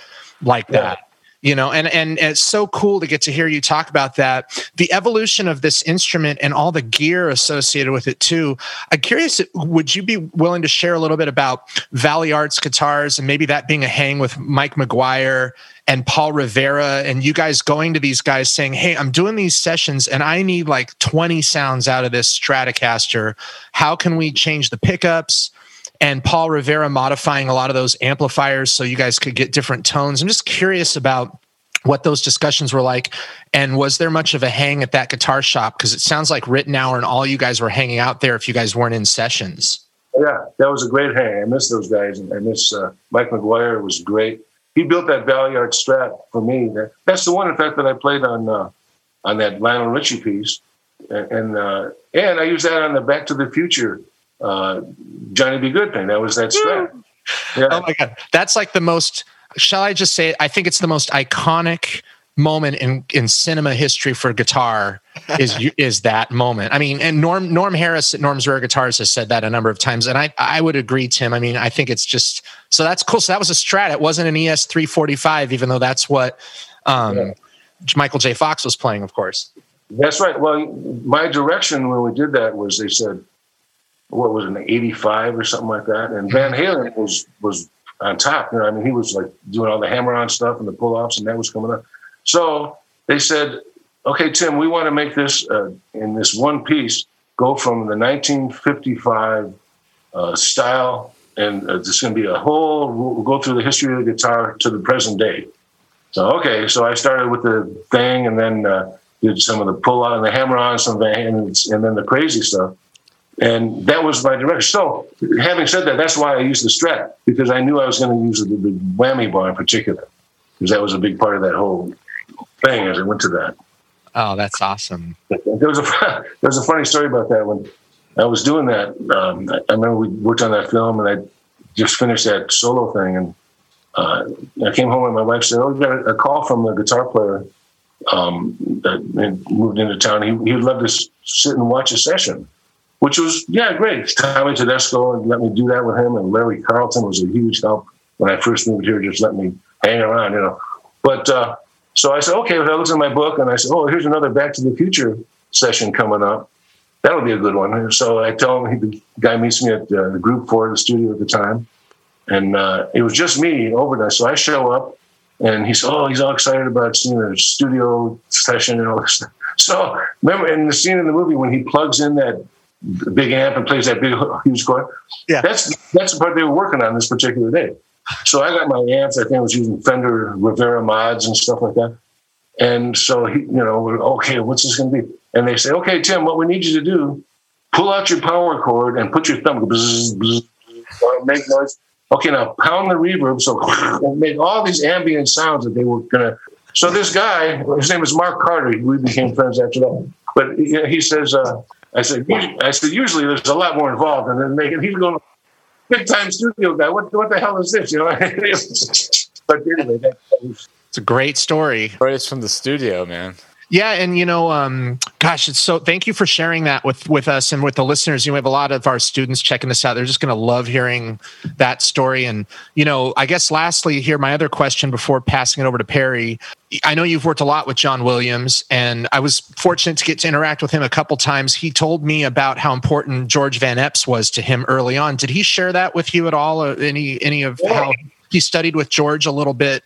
like that. You know, and it's so cool to get to hear you talk about that, the evolution of this instrument and all the gear associated with it too. I'm curious, would you be willing to share a little bit about Valley Arts guitars and maybe that being a hang with Mike McGuire and Paul Rivera and you guys going to these guys saying, hey, I'm doing these sessions and I need like 20 sounds out of this Stratocaster. How can we change the pickups? And Paul Rivera modifying a lot of those amplifiers so you guys could get different tones. I'm just curious about what those discussions were like. And was there much of a hang at that guitar shop? Because it sounds like Rittenour and all you guys were hanging out there if you guys weren't in sessions. Yeah, that was a great hang. I miss those guys. And I miss Mike McGuire was great. He built that Valley Arts Strat for me. That's the one, in fact, that I played on that Lionel Richie piece. And I used that on the Back to the Future Johnny B. Good thing. That was that Strat. Yeah. Oh my God. That's like the most, shall I just say it? I think it's the most iconic moment in cinema history for guitar is that moment. I mean, and Norm Harris at Norm's Rare Guitars has said that a number of times. And I would agree, Tim. I mean, I think it's just, so that's cool. So that was a Strat. It wasn't an ES 345, even though that's what Michael J. Fox was playing, of course. That's right. Well, my direction when we did that was they said, what was it, an 85 or something like that? And Van Halen was on top. You know, I mean, he was like doing all the hammer-on stuff and the pull-offs, and that was coming up. So they said, okay, Tim, we want to make this, in this one piece, go from the 1955 style, and it's going to be a whole, we'll go through the history of the guitar to the present day. So, okay, so I started with the thing and then did some of the pull-out and the hammer-on, some Van Halen, and then the crazy stuff. And that was my direction. So having said that, that's why I used the Strat, because I knew I was going to use the whammy bar in particular, because that was a big part of that whole thing as I went to that. Oh, that's awesome. There was a funny story about that. When I was doing that, I remember we worked on that film, and I just finished that solo thing. And I came home, and my wife said, oh, we got a call from the guitar player that moved into town. He would love to sit and watch a session. Which was, great. Tommy Tedesco let me do that with him, and Larry Carlton was a huge help when I first moved here, just let me hang around, you know. But so I said, okay, well, I looked in my book, and I said, oh, here's another Back to the Future session coming up. That'll be a good one. And so I tell him, the guy meets me at the Group 4 of the studio at the time, and it was just me over there. So I show up, and he said, oh, he's all excited about seeing a studio session and all this stuff. So remember, in the scene in the movie when he plugs in that big amp and plays that big huge chord. Yeah, that's the part they were working on this particular day. So I got my amps. I think I was using Fender Rivera mods and stuff like that. And so he, we're, okay, what's this going to be? And they say, okay, Tim, what we need you to do, pull out your power cord and put your thumb, bzz, bzz, make noise. Okay, now pound the reverb. So make all these ambient sounds that they were going to. So this guy, his name was Mark Carter. We became friends after that. But he says. I said, usually there's a lot more involved. And then he's going, big-time studio guy, what the hell is this? You know? But anyway, it's a great story. Or it's from the studio, man. Yeah, and it's so. Thank you for sharing that with us and with the listeners. We have a lot of our students checking this out. They're just going to love hearing that story. And I guess lastly, here my other question before passing it over to Perry. I know you've worked a lot with John Williams, and I was fortunate to get to interact with him a couple times. He told me about how important George Van Eps was to him early on. Did he share that with you at all? Any of how he studied with George a little bit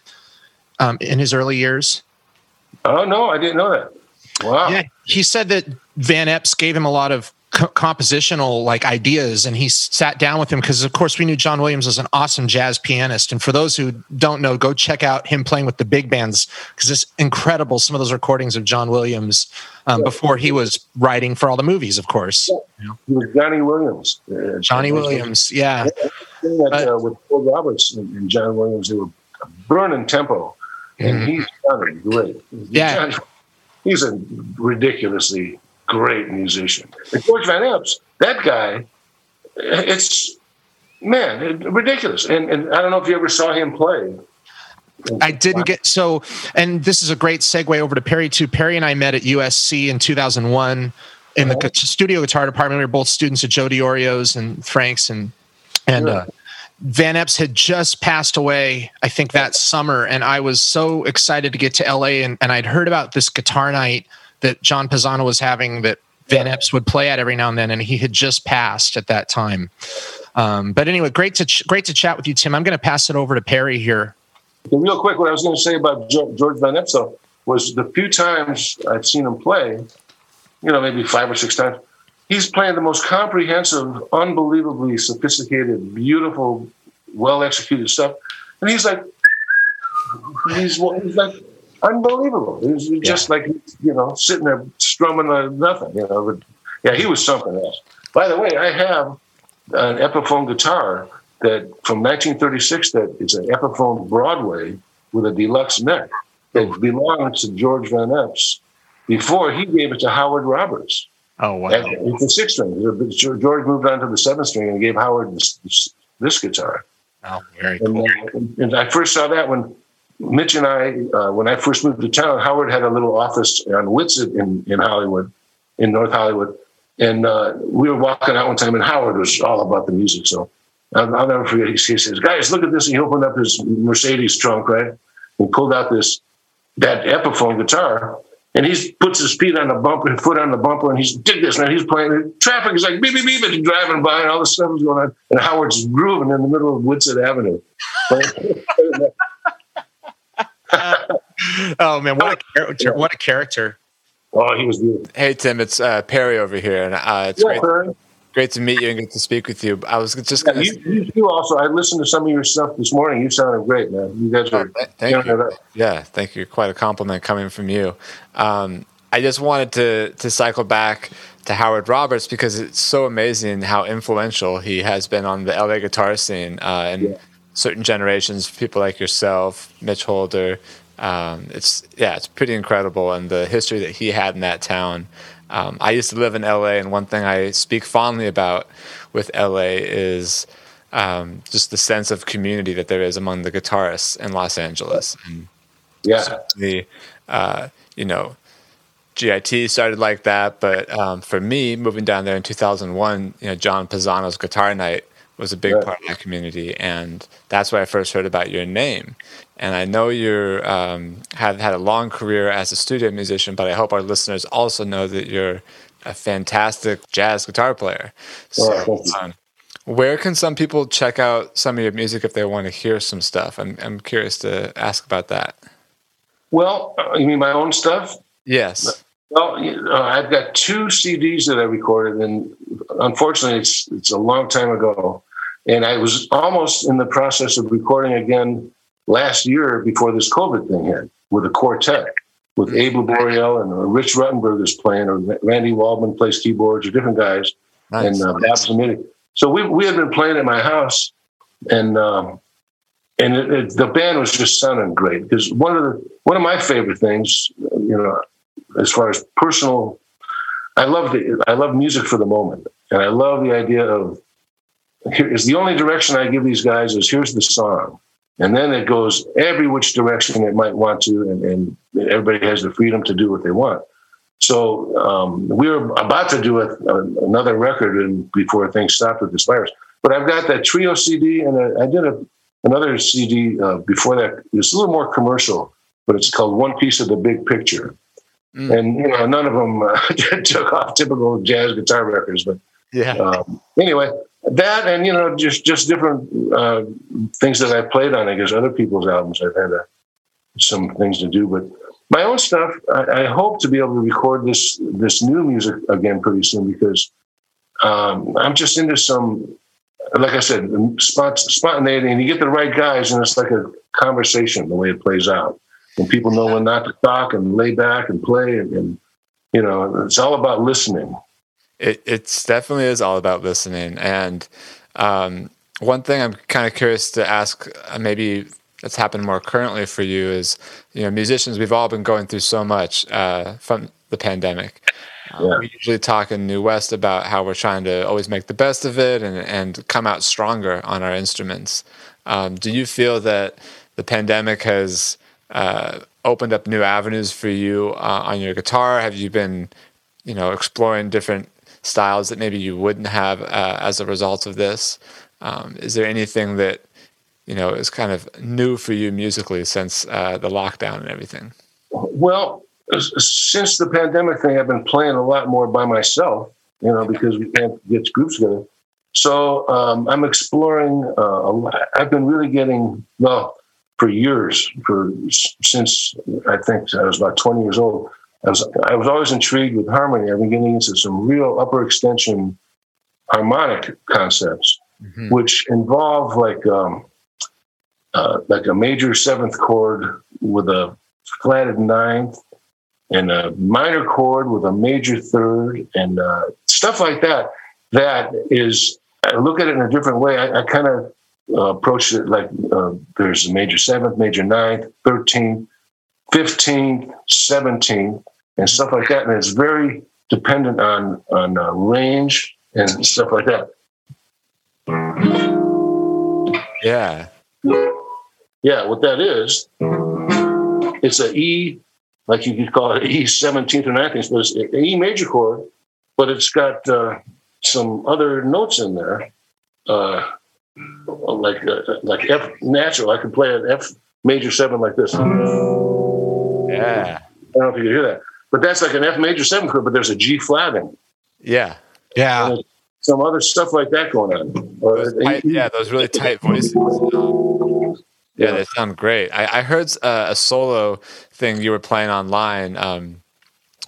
in his early years? Oh, no, I didn't know that. Wow. Yeah, he said that Van Eps gave him a lot of compositional ideas, and he sat down with him because, of course, we knew John Williams was an awesome jazz pianist. And for those who don't know, go check out him playing with the big bands, because it's incredible, some of those recordings of John Williams before he was writing for all the movies, of course. Yeah. He was Johnny Williams. Johnny Williams, yeah. With Paul Roberts and John Williams, they were burning tempo. And he's great. He's a ridiculously great musician. And George Van Eps, that guy, it's ridiculous. And I don't know if you ever saw him play. I didn't get so. And this is a great segue over to Perry too. Perry and I met at USC in 2001. in the studio guitar department. We were both students at Joe DiOrio's and Frank's, and Van Eps had just passed away, I think, that summer. And I was so excited to get to LA, and I'd heard about this guitar night that John Pisano was having that Van Eps would play at every now and then, and he had just passed at that time. But anyway, great to chat with you, Tim. I'm going to pass it over to Perry here. Real quick, what I was going to say about George Van Eps was the few times I've seen him play, maybe 5 or 6 times, he's playing the most comprehensive, unbelievably sophisticated, beautiful, well-executed stuff. And he's like unbelievable. He's just like, sitting there strumming nothing, But, he was something else. By the way, I have an Epiphone guitar that from 1936 that is an Epiphone Broadway with a deluxe neck. It belongs to George Van Eps before he gave it to Howard Roberts. Oh, wow. It's a 6th string. George moved on to the 7th string and gave Howard this guitar. Oh, very cool. And I first saw that when Mitch and I, when I first moved to town, Howard had a little office on Whitsitt in Hollywood, in North Hollywood. And we were walking out one time, and Howard was all about the music. So I'll never forget. He says, "Guys, look at this." And he opened up his Mercedes trunk, right? And pulled out that Epiphone guitar. And he puts his foot on the bumper, and he's dig this, man. He's playing. Traffic is like beep, beep, beep, and driving by, and all this stuff is going on. And Howard's grooving in the middle of Whitsitt Avenue. Oh man, what a character! Oh, he was beautiful. Hey Tim, it's Perry over here, and it's great to meet you and get to speak with you. I was just going to. You also. I listened to some of your stuff this morning. You sounded great, man. You guys are. Thank you. Yeah, thank you. Quite a compliment coming from you. I just wanted to cycle back to Howard Roberts because it's so amazing how influential he has been on the LA guitar scene and certain generations. People like yourself, Mitch Holder. It's pretty incredible, and the history that he had in that town. I used to live in LA, and one thing I speak fondly about with LA is just the sense of community that there is among the guitarists in Los Angeles. And GIT started like that, but for me, moving down there in 2001, John Pisano's Guitar Night was a big part of that community, and that's where I first heard about your name. And I know you have had a long career as a studio musician, but I hope our listeners also know that you're a fantastic jazz guitar player. So, where can some people check out some of your music if they want to hear some stuff? I'm curious to ask about that. Well, you mean my own stuff? Yes. Well, I've got 2 CDs that I recorded, and unfortunately, it's a long time ago. And I was almost in the process of recording again last year before this COVID thing hit with a quartet with Abel Boreal and Rich Ruttenberg is playing, or Randy Waldman plays keyboards, or different guys. Nice. And Babs and Mitty. So we had been playing at my house, and the band was just sounding great because one of my favorite things, as far as personal, I love music for the moment, and I love the idea of the only direction I give these guys is here's the song. And then it goes every which direction it might want to, and everybody has the freedom to do what they want. So we were about to do another record before things stopped with this virus. But I've got that trio CD, and I did another CD before that. It's a little more commercial, but it's called One Piece of the Big Picture. Mm. And none of them took off, typical jazz guitar records. But anyway. That and just different things that I played on. I guess other people's albums. I've had some things to do, but my own stuff. I hope to be able to record this new music again pretty soon because I'm just into some, like I said, spontaneity. And you get the right guys, and it's like a conversation the way it plays out, and people know when not to talk and lay back and play, and it's all about listening. It definitely is all about listening. And one thing I'm kind of curious to ask, maybe that's happened more currently for you is, musicians, we've all been going through so much from the pandemic. We usually talk in New West about how we're trying to always make the best of it and come out stronger on our instruments. Do you feel that the pandemic has opened up new avenues for you on your guitar? Have you been you know, exploring different styles that maybe you wouldn't have as a result of this? Is there anything that, you know, is kind of new for you musically since the lockdown and everything? Well, since the pandemic thing, I've been playing a lot more by myself, you know, because we can't get groups together. So I'm exploring a lot. I've been really getting, well, for years, since I think I was about 20 years old, I was always intrigued with harmony. I've been getting into some real upper extension harmonic concepts, mm-hmm. which involve like a major seventh chord with a flatted ninth, and a minor chord with a major third, and stuff like that. That is, I look at it in a different way. I kind of approach it like there's a major seventh, major ninth, 13th, 15th, 17th, and stuff like that. And it's very dependent on range and stuff like that. Yeah. Yeah, what that is, it's an E, like you could call it E 17th or 19th, but it's an E major chord, but it's got some other notes in there, like F natural. I could play an F major 7 like this. Yeah. I don't know if you can hear that, but that's like an F major 7 chord, but there's a G flat in it. Yeah. Yeah. Some other stuff like that going on. Those really tight voices. Yeah, they sound great. I heard a solo thing you were playing online.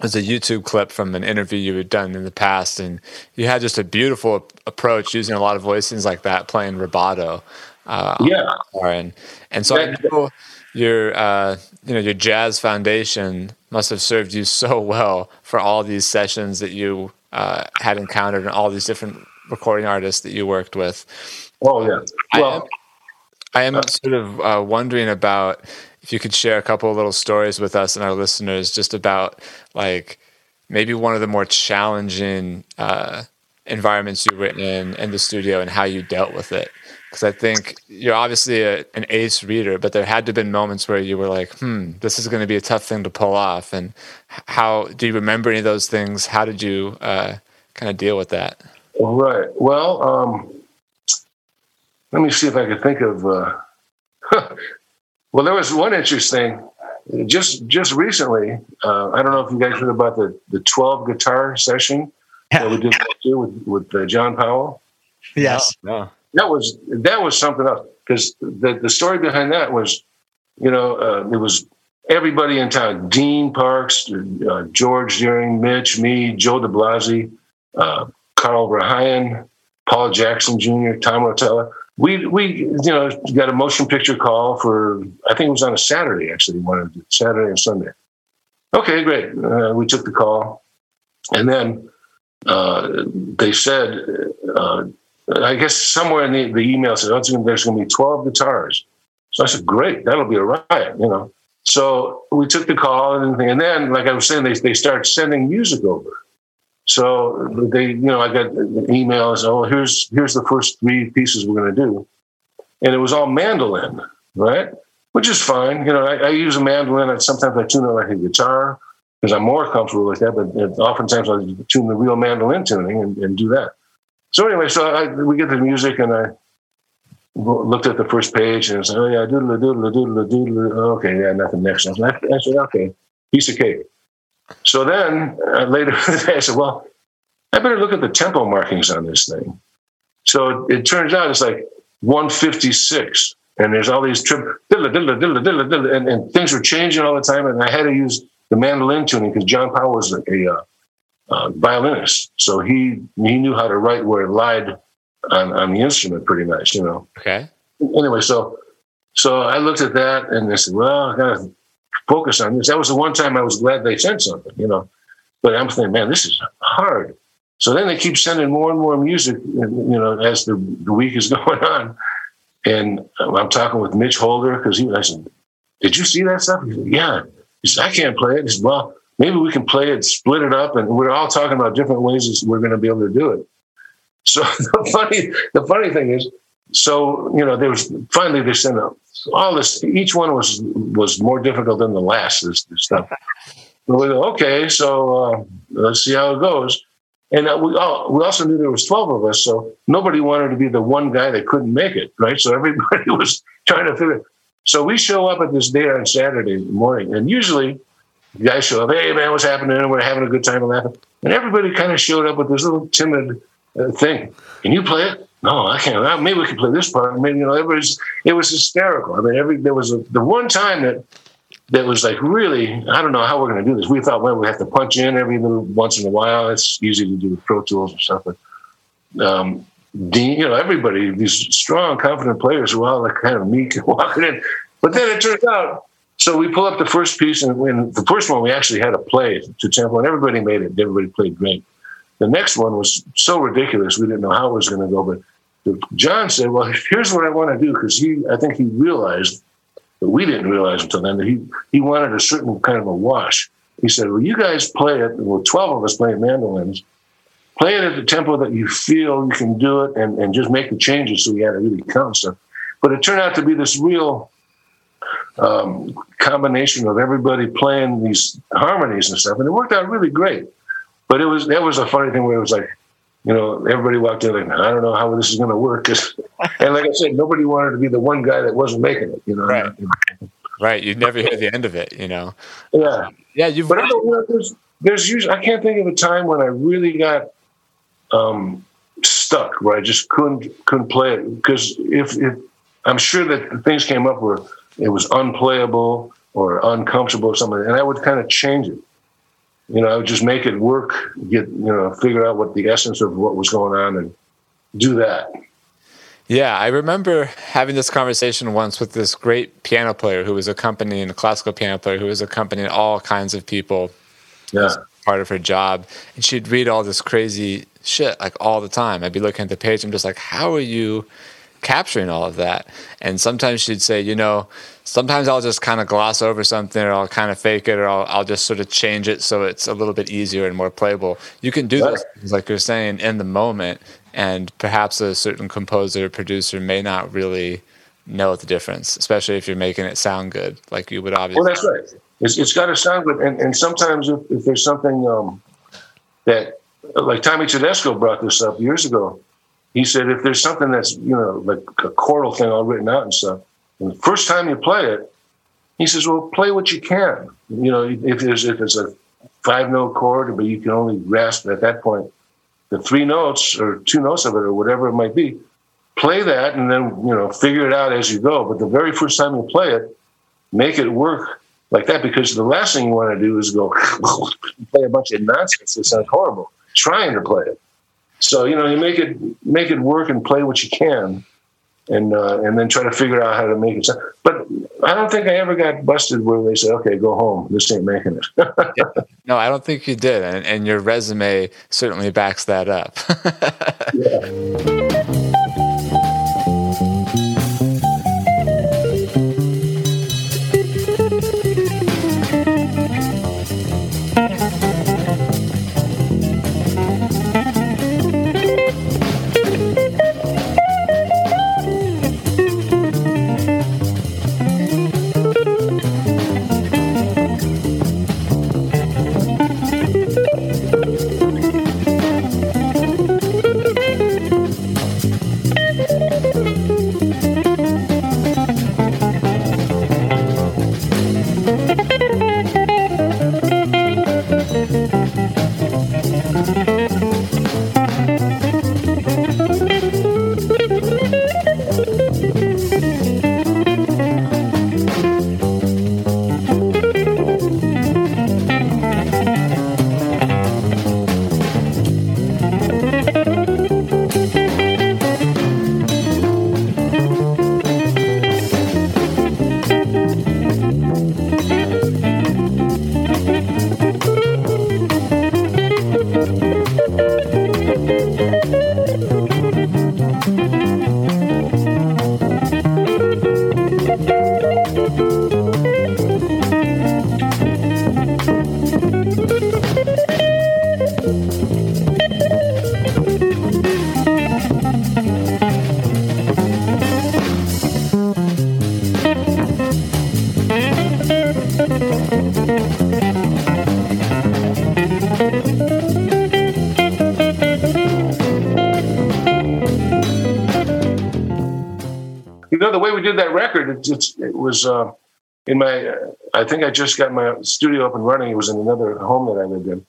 There's a YouTube clip from an interview you had done in the past, and you had just a beautiful approach using a lot of voicings like that, playing rubato. Yeah. And so I know your jazz foundation must have served you so well for all these sessions that you had encountered and all these different recording artists that you worked with. Oh, yeah. Well, I am sort of wondering about if you could share a couple of little stories with us and our listeners just about like maybe one of the more challenging environments you were in the studio and how you dealt with it. Because I think you're obviously an ace reader, but there had to have been moments where you were like, this is going to be a tough thing to pull off. And how do you remember any of those things? How did you kind of deal with that? All right. Well, let me see if I could think of... Well, there was one interesting, just recently, I don't know if you guys heard about the 12 guitar session that we did with John Powell. Yes. No. That was something else, because the story behind that was, you know, it was everybody in town, Dean Parks, George Deering, Mitch, me, Joe de Blasi, Carl Rahayan, Paul Jackson Jr., Tom Rotella. We you know, got a motion picture call for, I think it was on a Saturday, actually. We wanted to do it Saturday and Sunday. Okay, great. We took the call. And then they said, I guess somewhere in the email said, there's going to be 12 guitars. So I said, great, that'll be a riot, you know. So we took the call and then, like I was saying, they started sending music over. So they, you know, I got emails. Oh, here's the first 3 pieces we're going to do, and it was all mandolin, right? Which is fine. You know, I use a mandolin. And sometimes I tune it like a guitar because I'm more comfortable with that. But oftentimes I tune the real mandolin tuning and do that. So anyway, we get the music and I looked at the first page and I said, oh yeah, doodle doodle doodle doodle. Okay, yeah, nothing next. I said, okay, piece of cake. So then later I said, well, I better look at the tempo markings on this thing. So it turns out it's like 156, and there's all these and things were changing all the time. And I had to use the mandolin tuning because John Powell was a violinist. So he knew how to write where it lied on the instrument pretty nice, you know. Okay. Anyway, so I looked at that and I said, well, I got to focus on this. That was the one time I was glad they sent something, you know. But I'm thinking, man, this is hard. So then they keep sending more and more music, you know, as the week is going on. And I'm talking with Mitch Holder because I said, did you see that stuff? He said, yeah. He said, I can't play it. He said, well, maybe we can play it, split it up, and we're all talking about different ways we're going to be able to do it. So the funny thing is, so, you know, there was finally they sent out all this. Each one was more difficult than the last. This stuff, we go, okay, so let's see how it goes. And we also knew there was 12 of us, so nobody wanted to be the one guy that couldn't make it, right? So everybody was trying to figure it. So we show up at this day on Saturday morning, and usually the guys show up, hey, man, what's happening? And we're having a good time and laughing. And everybody kind of showed up with this little timid thing. Can you play it? No, I can't. Well, maybe we can play this part. I mean, you know, it was hysterical. I mean, there was the one time that was like, really, I don't know how we're going to do this. We thought, well, we have to punch in every little once in a while. It's easy to do with Pro Tools and stuff. But, Dean, you know, everybody, these strong, confident players who all like kind of meek and walking in. But then it turns out, so we pull up the first piece, and the first one we actually had to play to tempo, and everybody made it. Everybody played great. The next one was so ridiculous, we didn't know how it was going to go. But John said, well, here's what I want to do, because I think he realized that we didn't realize until then that he wanted a certain kind of a wash. He said, well, you guys play it, and 12 of us playing mandolins, play it at the tempo that you feel you can do it, and just make the changes. So we had to really count stuff. But it turned out to be this real combination of everybody playing these harmonies and stuff, and it worked out really great. But that was a funny thing where it was like, you know, everybody walked in like, I don't know how this is going to work. And like I said, nobody wanted to be the one guy that wasn't making it, you know. Right, right. You'd never hear the end of it, you know. Yeah. Yeah, but I don't know, there's usually, I can't think of a time when I really got stuck where I just couldn't play it, because if I'm sure that things came up where it was unplayable or uncomfortable or something, and I would kind of change it. You know, I would just make it work, figure out what the essence of what was going on and do that. Yeah, I remember having this conversation once with this great piano player who was accompanying all kinds of people. Yeah. As part of her job. And she'd read all this crazy shit, like, all the time. I'd be looking at the page. I'm just like, how are you capturing all of that? And sometimes she'd say, you know, sometimes I'll just kind of gloss over something, or I'll kind of fake it, or I'll just sort of change it so it's a little bit easier and more playable. You can do those things, like you're saying, in the moment, and perhaps a certain composer or producer may not really know the difference, especially if you're making it sound good, like you would obviously. Well, that's right. It's got to sound good. And sometimes if there's something that, like Tommy Tedesco brought this up years ago, he said, if there's something that's, you know, like a chordal thing all written out and stuff, and the first time you play it, he says, well, play what you can. You know, if it's a 5-note chord, but you can only grasp at that point the 3 notes or 2 notes of it or whatever it might be, play that and then, you know, figure it out as you go. But the very first time you play it, make it work like that, because the last thing you want to do is go play a bunch of nonsense that sounds horrible, trying to play it. So, you know, you make it work and play what you can, and then try to figure out how to make it sound. But I don't think I ever got busted where they said, okay, go home, this ain't making it. Yeah. No, I don't think you did. And your resume certainly backs that up. Yeah. did that record, it was in my, I think I just got my studio up and running. It was in another home that I lived in.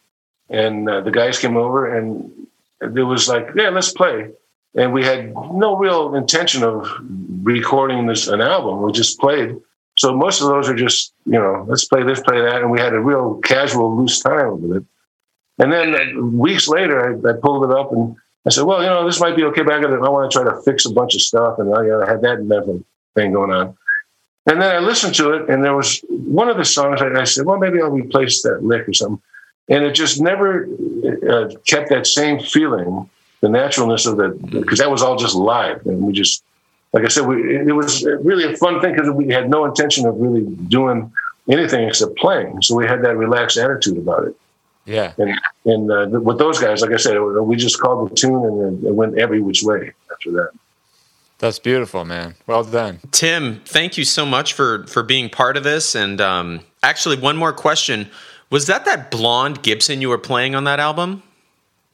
And the guys came over and there was like, yeah, let's play. And we had no real intention of recording an album. We just played. So most of those are just, you know, let's play this, play that. And we had a real casual, loose time with it. And then weeks later, I pulled it up and I said, well, you know, this might be okay, but I want to try to fix a bunch of stuff. And I had that level thing going on. And then I listened to it, and there was one of the songs I said, well, maybe I'll replace that lick or something. And it just never kept that same feeling, the naturalness of it, because that was all just live. And we just, like I said, it was really a fun thing because we had no intention of really doing anything except playing. So we had that relaxed attitude about it. Yeah. And with those guys, like I said, we just called the tune and it went every which way after that. That's beautiful, man. Well done. Tim, thank you so much for being part of this. And actually, one more question. Was that blonde Gibson you were playing on that album?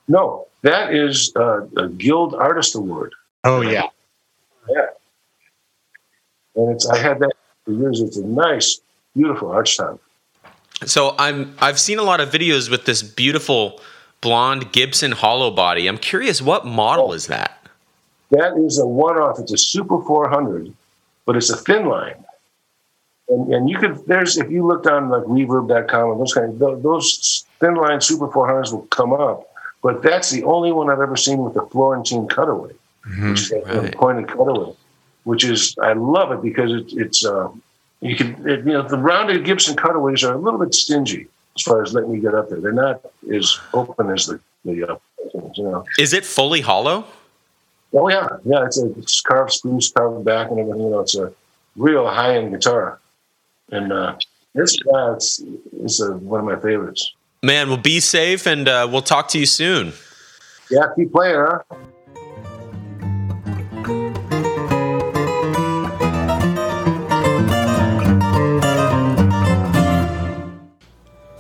No, that is a Guild Artist Award. Oh, yeah. Yeah. And I had that for years. It's a nice, beautiful arch time. So I've seen a lot of videos with this beautiful blonde Gibson hollow body. I'm curious, what model is that? That is a one-off. It's a Super 400, but it's a thin line. And you could, if you looked on like reverb.com and those kind of, those thin line Super 400s will come up, but that's the only one I've ever seen with the Florentine cutaway, which is a pointed cutaway, which is, I love it because it's you can, the rounded Gibson cutaways are a little bit stingy as far as letting you get up there. They're not as open as the things, you know. Is it fully hollow? Oh, yeah. Yeah, it's carved spruce, carved back and everything. You know, it's a real high-end guitar. And it's one of my favorites. Man, well, be safe, and we'll talk to you soon. Yeah, keep playing, huh?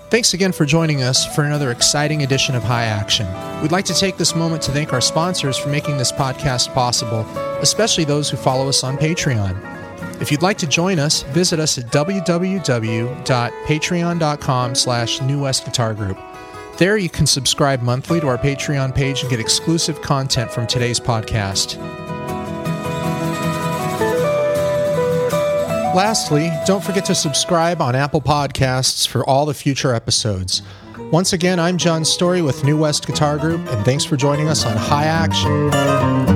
Thanks again for joining us for another exciting edition of High Action. We'd like to take this moment to thank our sponsors for making this podcast possible, especially those who follow us on Patreon. If you'd like to join us, visit us at www.patreon.com/New West Guitar Group. There you can subscribe monthly to our Patreon page and get exclusive content from today's podcast. Lastly, don't forget to subscribe on Apple Podcasts for all the future episodes. Once again, I'm John Story with New West Guitar Group, and thanks for joining us on High Action.